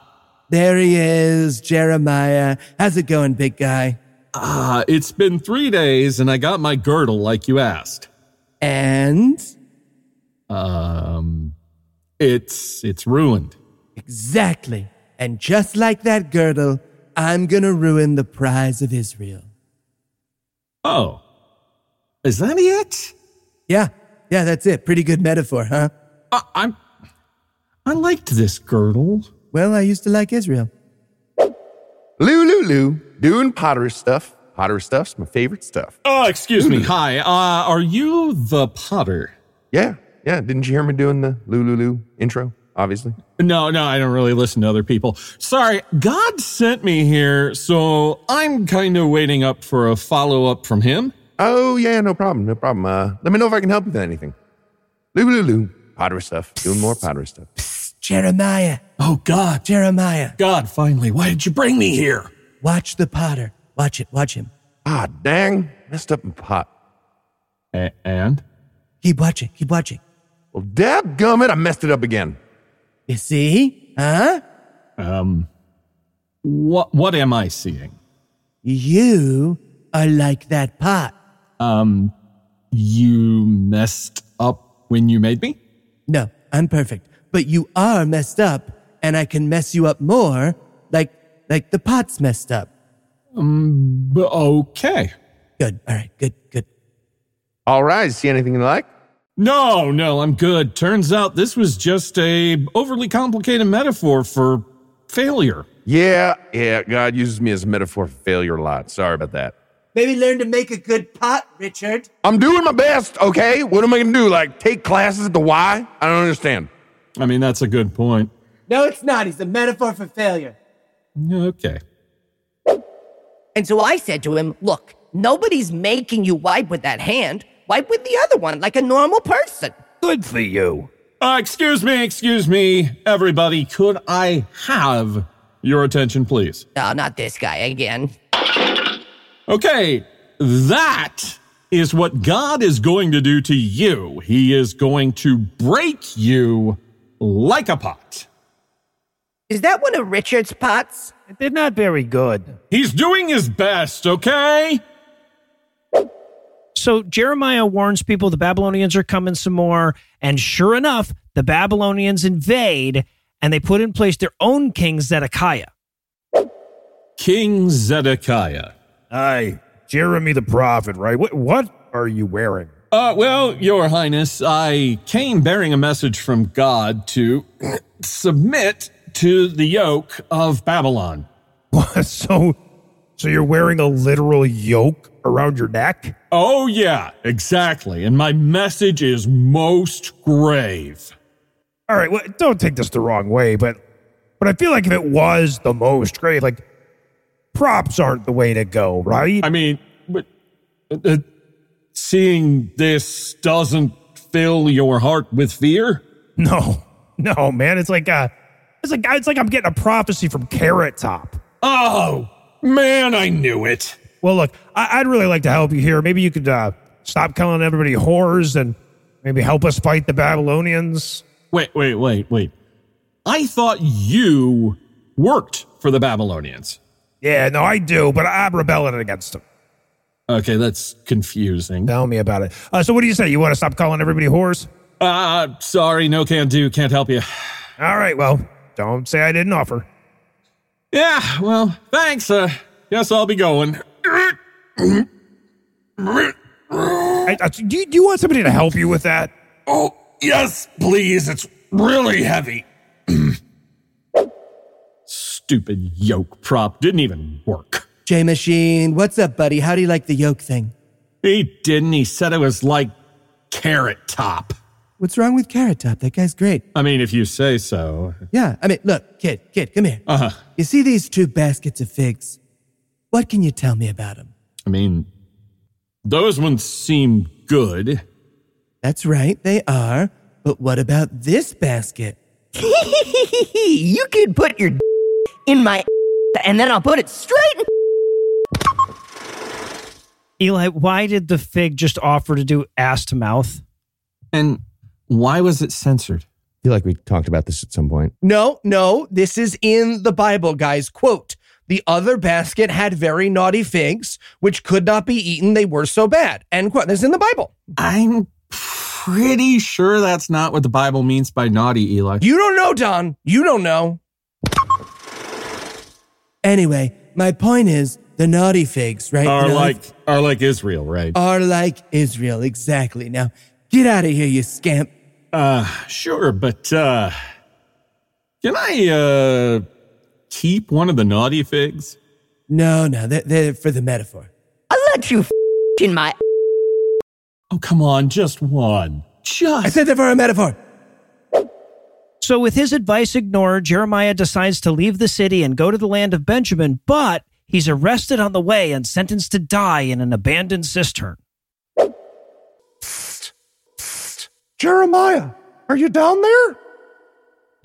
There he is, Jeremiah. How's it going, big guy? Ah, uh, it's been three days and I got my girdle like you asked. And? Um, it's, it's ruined. Exactly. And just like that girdle, I'm gonna ruin the prize of Israel. Oh, is that it? Yeah, yeah, that's it. Pretty good metaphor, huh? Uh, I'm... I liked this girdle. Well, I used to like Israel. Lulu, doing pottery stuff. Pottery stuff's my favorite stuff. Oh, excuse me. Hi, uh, are you the potter? Yeah, yeah. Didn't you hear me doing the Lulu intro, obviously? No, no, I don't really listen to other people. Sorry, God sent me here, so I'm kind of waiting up for a follow-up from him. Oh, yeah, no problem, no problem. Uh, let me know if I can help you with anything. Lulu, pottery stuff. Doing more pottery stuff. Jeremiah. Oh, God. Jeremiah. God, finally. Why did you bring me here? Watch the potter. Watch it. Watch him. Ah, dang. Messed up in pot. A- and? Keep watching. Keep watching. Well, dadgummit, I messed it up again. You see? Huh? Um, what, what am I seeing? You are like that pot. Um, you messed up when you made me? No, I'm perfect. But you are messed up, and I can mess you up more, like like the pot's messed up. Um, okay. Good. All right. Good, good. All right. See anything you like? No, no, I'm good. Turns out this was just a overly complicated metaphor for failure. Yeah, yeah. God uses me as a metaphor for failure a lot. Sorry about that. Maybe learn to make a good pot, Richard. I'm doing my best, okay? What am I going to do? Like, take classes at the Y? I don't understand. I mean, that's a good point. No, it's not. He's a metaphor for failure. Okay. And so I said to him, look, nobody's making you wipe with that hand. Wipe with the other one like a normal person. Good for you. Uh, excuse me, excuse me, everybody. Could I have your attention, please? No, not this guy again. Okay, that is what God is going to do to you. He is going to break you like a pot. Is that one of Richard's pots? They're not very good. He's doing his best, okay? So Jeremiah warns people the Babylonians are coming some more, and sure enough, the Babylonians invade, and they put in place their own king, Zedekiah. King Zedekiah. Aye, Jeremy the prophet, right? What, what are you wearing? Uh, well, Your Highness, I came bearing a message from God to submit to the yoke of Babylon. So, so you're wearing a literal yoke around your neck? Oh, yeah, exactly. And my message is most grave. All right, well, don't take this the wrong way, but but I feel like if it was the most grave, like props aren't the way to go, right? I mean, but uh, seeing this doesn't fill your heart with fear? No, no, man. It's like a, it's like it's like I'm getting a prophecy from Carrot Top. Oh man, I knew it. Well, look, I, I'd really like to help you here. Maybe you could uh, stop calling everybody whores and maybe help us fight the Babylonians. Wait, wait, wait, wait. I thought you worked for the Babylonians. Yeah, no, I do, but I'm rebelling against them. Okay, that's confusing. Tell me about it. Uh, so what do you say? You want to stop calling everybody whores? Uh, sorry, no can do. Can't help you. All right, well, don't say I didn't offer. Yeah, well, thanks. Uh, guess I'll be going. I, I, do, you, do you want somebody to help you with that? Oh, yes, please. It's really heavy. Stupid yoke prop didn't even work. J Machine, what's up, buddy? How do you like the yoke thing? He didn't. He said it was like Carrot Top. What's wrong with Carrot Top? That guy's great. I mean, if you say so. Yeah, I mean, look, kid, kid, come here. Uh-huh. You see these two baskets of figs? What can you tell me about them? I mean, those ones seem good. That's right, they are. But what about this basket? You can put your in my and then I'll put it straight in. Eli, why did the fig just offer to do ass to mouth? And why was it censored? I feel like we talked about this at some point. No, no, this is in the Bible, guys. Quote, the other basket had very naughty figs, which could not be eaten. They were so bad. End quote. This is in the Bible. I'm pretty sure that's not what the Bible means by naughty, Eli. You don't know, Don. You don't know. Anyway, my point is the naughty figs, right? Are you know, like are like Israel, right? Are like Israel, exactly. Now, get out of here, you scamp. Uh, sure, but uh, can I uh, keep one of the naughty figs? No, no, they're, they're for the metaphor. I'll let you f- in my... Oh, come on, just one. Just... I said that for a metaphor. So with his advice ignored, Jeremiah decides to leave the city and go to the land of Benjamin, but he's arrested on the way and sentenced to die in an abandoned cistern. Psst, psst. Jeremiah, are you down there?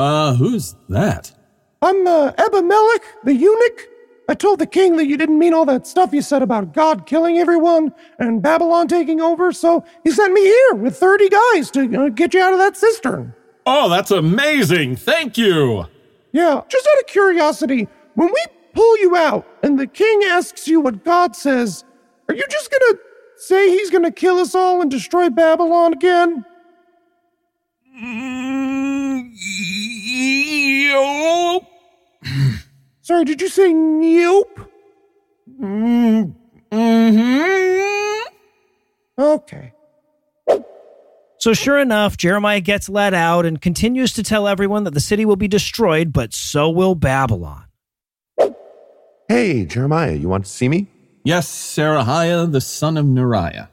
Uh, who's that? I'm uh, Abimelech, the eunuch. I told the king that you didn't mean all that stuff you said about God killing everyone and Babylon taking over, so he sent me here with thirty guys to you know, get you out of that cistern. Oh, that's amazing. Thank you. Yeah, just out of curiosity, when we pull you out and the king asks you what God says, are you just going to say he's going to kill us all and destroy Babylon again? Nope. Sorry, did you say nope? Mm-hmm. Okay. So sure enough, Jeremiah gets let out and continues to tell everyone that the city will be destroyed, but so will Babylon. Hey, Jeremiah, you want to see me? Yes, Serahiah, the son of Neriah.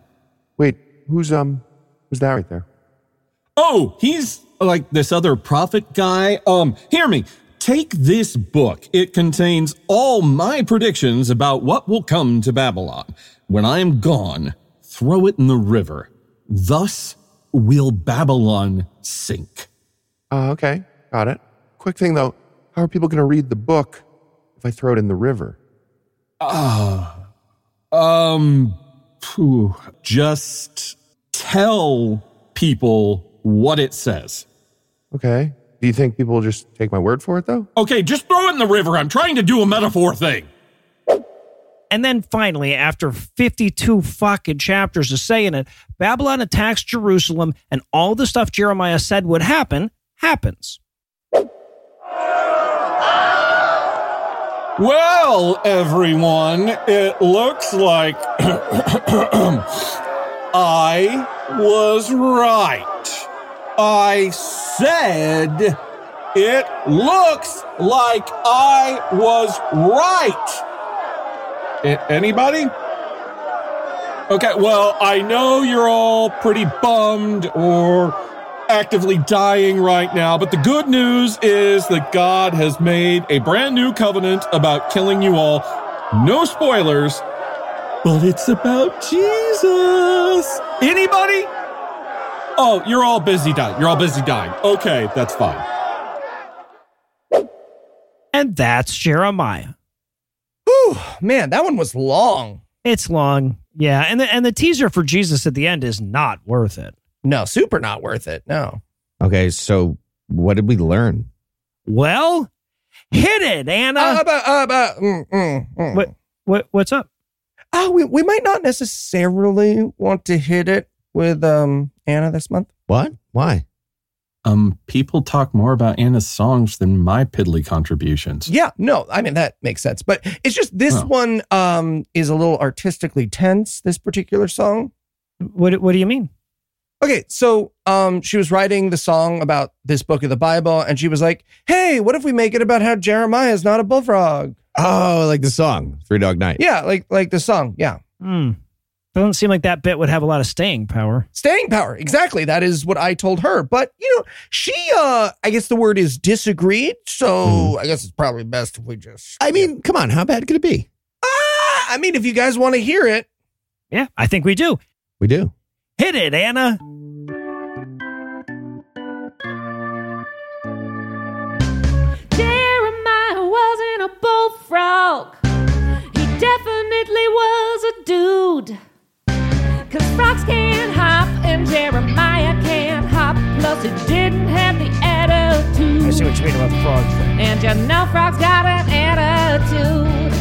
Wait, who's, um, who's that right there? Oh, he's like this other prophet guy. Um, hear me. Take this book. It contains all my predictions about what will come to Babylon. When I am gone, throw it in the river. Thus will Babylon sink? Uh, okay, got it. Quick thing, though. How are people going to read the book if I throw it in the river? Ah, uh, um, phew. Just tell people what it says. Okay. Do you think people will just take my word for it, though? Okay, just throw it in the river. I'm trying to do a metaphor thing. And then finally, after fifty-two fucking chapters of saying it, Babylon attacks Jerusalem, and all the stuff Jeremiah said would happen, happens. Well, everyone, it looks like I was right. I said it looks like I was right. Anybody? Okay, well, I know you're all pretty bummed or actively dying right now, but the good news is that God has made a brand new covenant about killing you all. No spoilers. Well, it's about Jesus. Anybody? Oh, you're all busy dying. You're all busy dying. Okay, that's fine. And that's Jeremiah. Whew, man, that one was long. It's long. Yeah, and the, and the teaser for Jesus at the end is not worth it. No, super not worth it. No. Okay, so what did we learn? Well, hit it, Anna. Uh, about, uh, about, mm, mm, mm. What, what, what's up? Oh, we, we might not necessarily want to hit it with um Anna this month. What? Why? Um, people talk more about Anna's songs than my piddly contributions. Yeah, no, I mean, that makes sense. But it's just this oh. one um, is a little artistically tense, this particular song. What What do you mean? Okay, so um, she was writing the song about this book of the Bible, and she was like, hey, what if we make it about how Jeremiah is not a bullfrog? Oh, like the song, Three Dog Night. Yeah, like like the song, yeah. Hmm. Doesn't seem like that bit would have a lot of staying power. Staying power, exactly. That is what I told her. But, you know, she, uh, I guess the word is disagreed, so mm. I guess it's probably best if we just... I mean, yeah. Come on, how bad could it be? Ah, I mean, if you guys want to hear it. Yeah, I think we do. We do. Hit it, Anna. Jeremiah wasn't a bullfrog. He definitely was a dude. Cause frogs can't hop and Jeremiah can't hop. Plus it didn't have the attitude. I see what you mean about the frogs thing. And you know frogs got an attitude.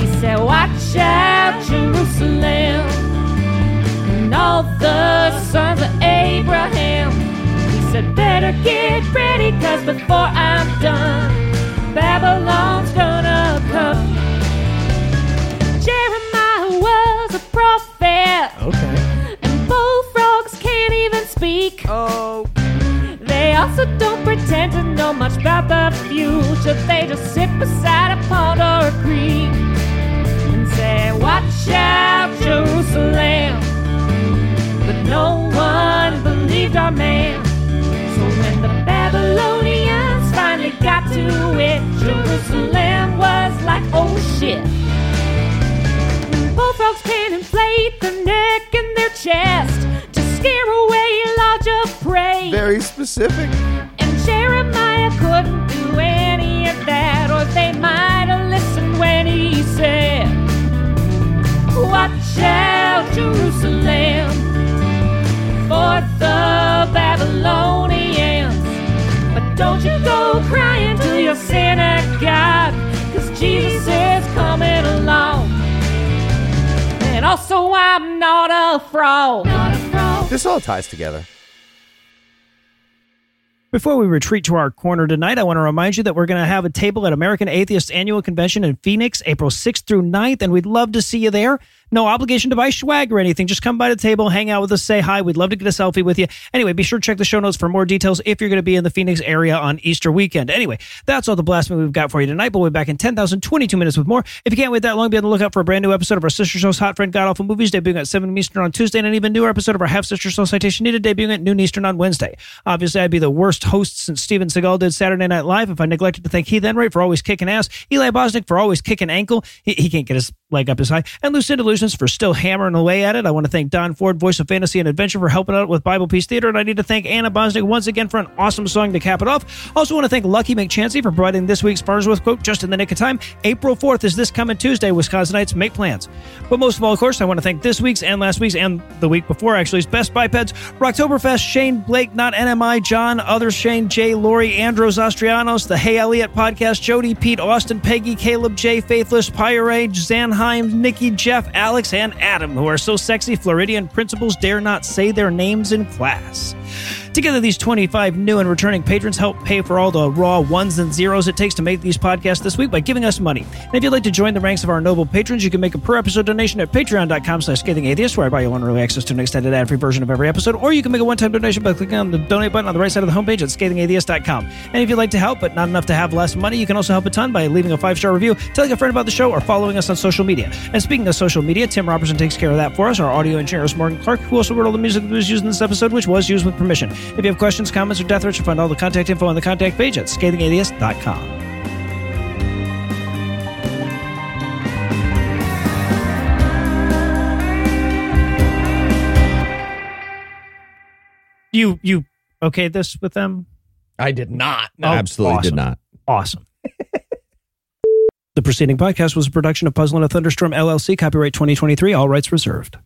He said, watch out, Jerusalem, and all the sons of Abraham. He said, better get ready, cause before I'm done, Babylon's gonna come. Jeremiah was a prophet. Okay. And bullfrogs can't even speak. Oh. They also don't pretend to know much about the future. They just sit beside a pond or a creek and say, watch out, Jerusalem. But no one believed our man. So when the Babylonians finally got to it, Jerusalem was like, oh shit. Bullfrogs can inflate their neck and their chest to scare away larger prey. Very specific. And Jeremiah couldn't do any of that, or they might have listened when he said, watch out, Jerusalem, for the Babylonians. But don't you go crying to your synagogue, cause Jesus is coming along. And also I'm not a fraud. Not a fraud. This all ties together. Before we retreat to our corner tonight, I want to remind you that we're going to have a table at American Atheist Annual Convention in Phoenix, April sixth through ninth, and we'd love to see you there. No obligation to buy swag or anything. Just come by the table, hang out with us, say hi. We'd love to get a selfie with you. Anyway, be sure to check the show notes for more details if you're going to be in the Phoenix area on Easter weekend. Anyway, that's all the blasphemy we've got for you tonight, but we'll be back in ten thousand twenty-two minutes with more. If you can't wait that long, be on the lookout for a brand new episode of our sister show's Hot Friend God Awful Movies, debuting at seven Eastern on Tuesday, and an even newer episode of our half-sister show Citation Needed, debuting at noon Eastern on Wednesday. Obviously, I'd be the worst host since Steven Seagal did Saturday Night Live if I neglected to thank Heath Enright for always kicking ass, Eli Bosnick for always kicking ankle. He, he can't get his leg up his high, and Lucinda for still hammering away at it. I want to thank Don Ford, voice of fantasy and adventure, for helping out with Bible Peace Theater, and I need to thank Anna Bosnick once again for an awesome song to cap it off. Also want to thank Lucky McChancy for providing this week's Farnsworth quote just in the nick of time. April fourth is this coming Tuesday. Wisconsinites, make plans. But most of all, of course, I want to thank this week's and last week's and the week before, actually, Best Bipeds, Rocktoberfest, Shane Blake, Not N M I, John, Other Shane, Jay, Lori, Andros Austrianos, the Hey Elliott podcast, Jody, Pete, Austin, Peggy, Caleb, Jay, Faithless, Pyre, Zanheim, Nikki, Jeff, Alex, and Adam, who are so sexy Floridian principals dare not say their names in class. Together, these twenty-five new and returning patrons help pay for all the raw ones and zeros it takes to make these podcasts this week by giving us money. And if you'd like to join the ranks of our noble patrons, you can make a per-episode donation at patreon.com slash scathingatheist, where I buy you one early access to an extended ad-free version of every episode, or you can make a one-time donation by clicking on the donate button on the right side of the homepage at scathingatheist dot com. And if you'd like to help, but not enough to have less money, you can also help a ton by leaving a five-star review, telling a friend about the show, or following us on social media. And speaking of social media, Tim Robertson takes care of that for us. Our audio engineer is Morgan Clark, who also wrote all the music that was used in this episode, which was used with permission. If you have questions, comments, or death threats, you'll find all the contact info on the contact page at scathing atheist dot com. You you okayed this with them? I did not. No, oh, absolutely awesome. did not. Awesome. The preceding podcast was a production of Puzzle and a Thunderstorm, L L C, copyright twenty twenty-three, all rights reserved.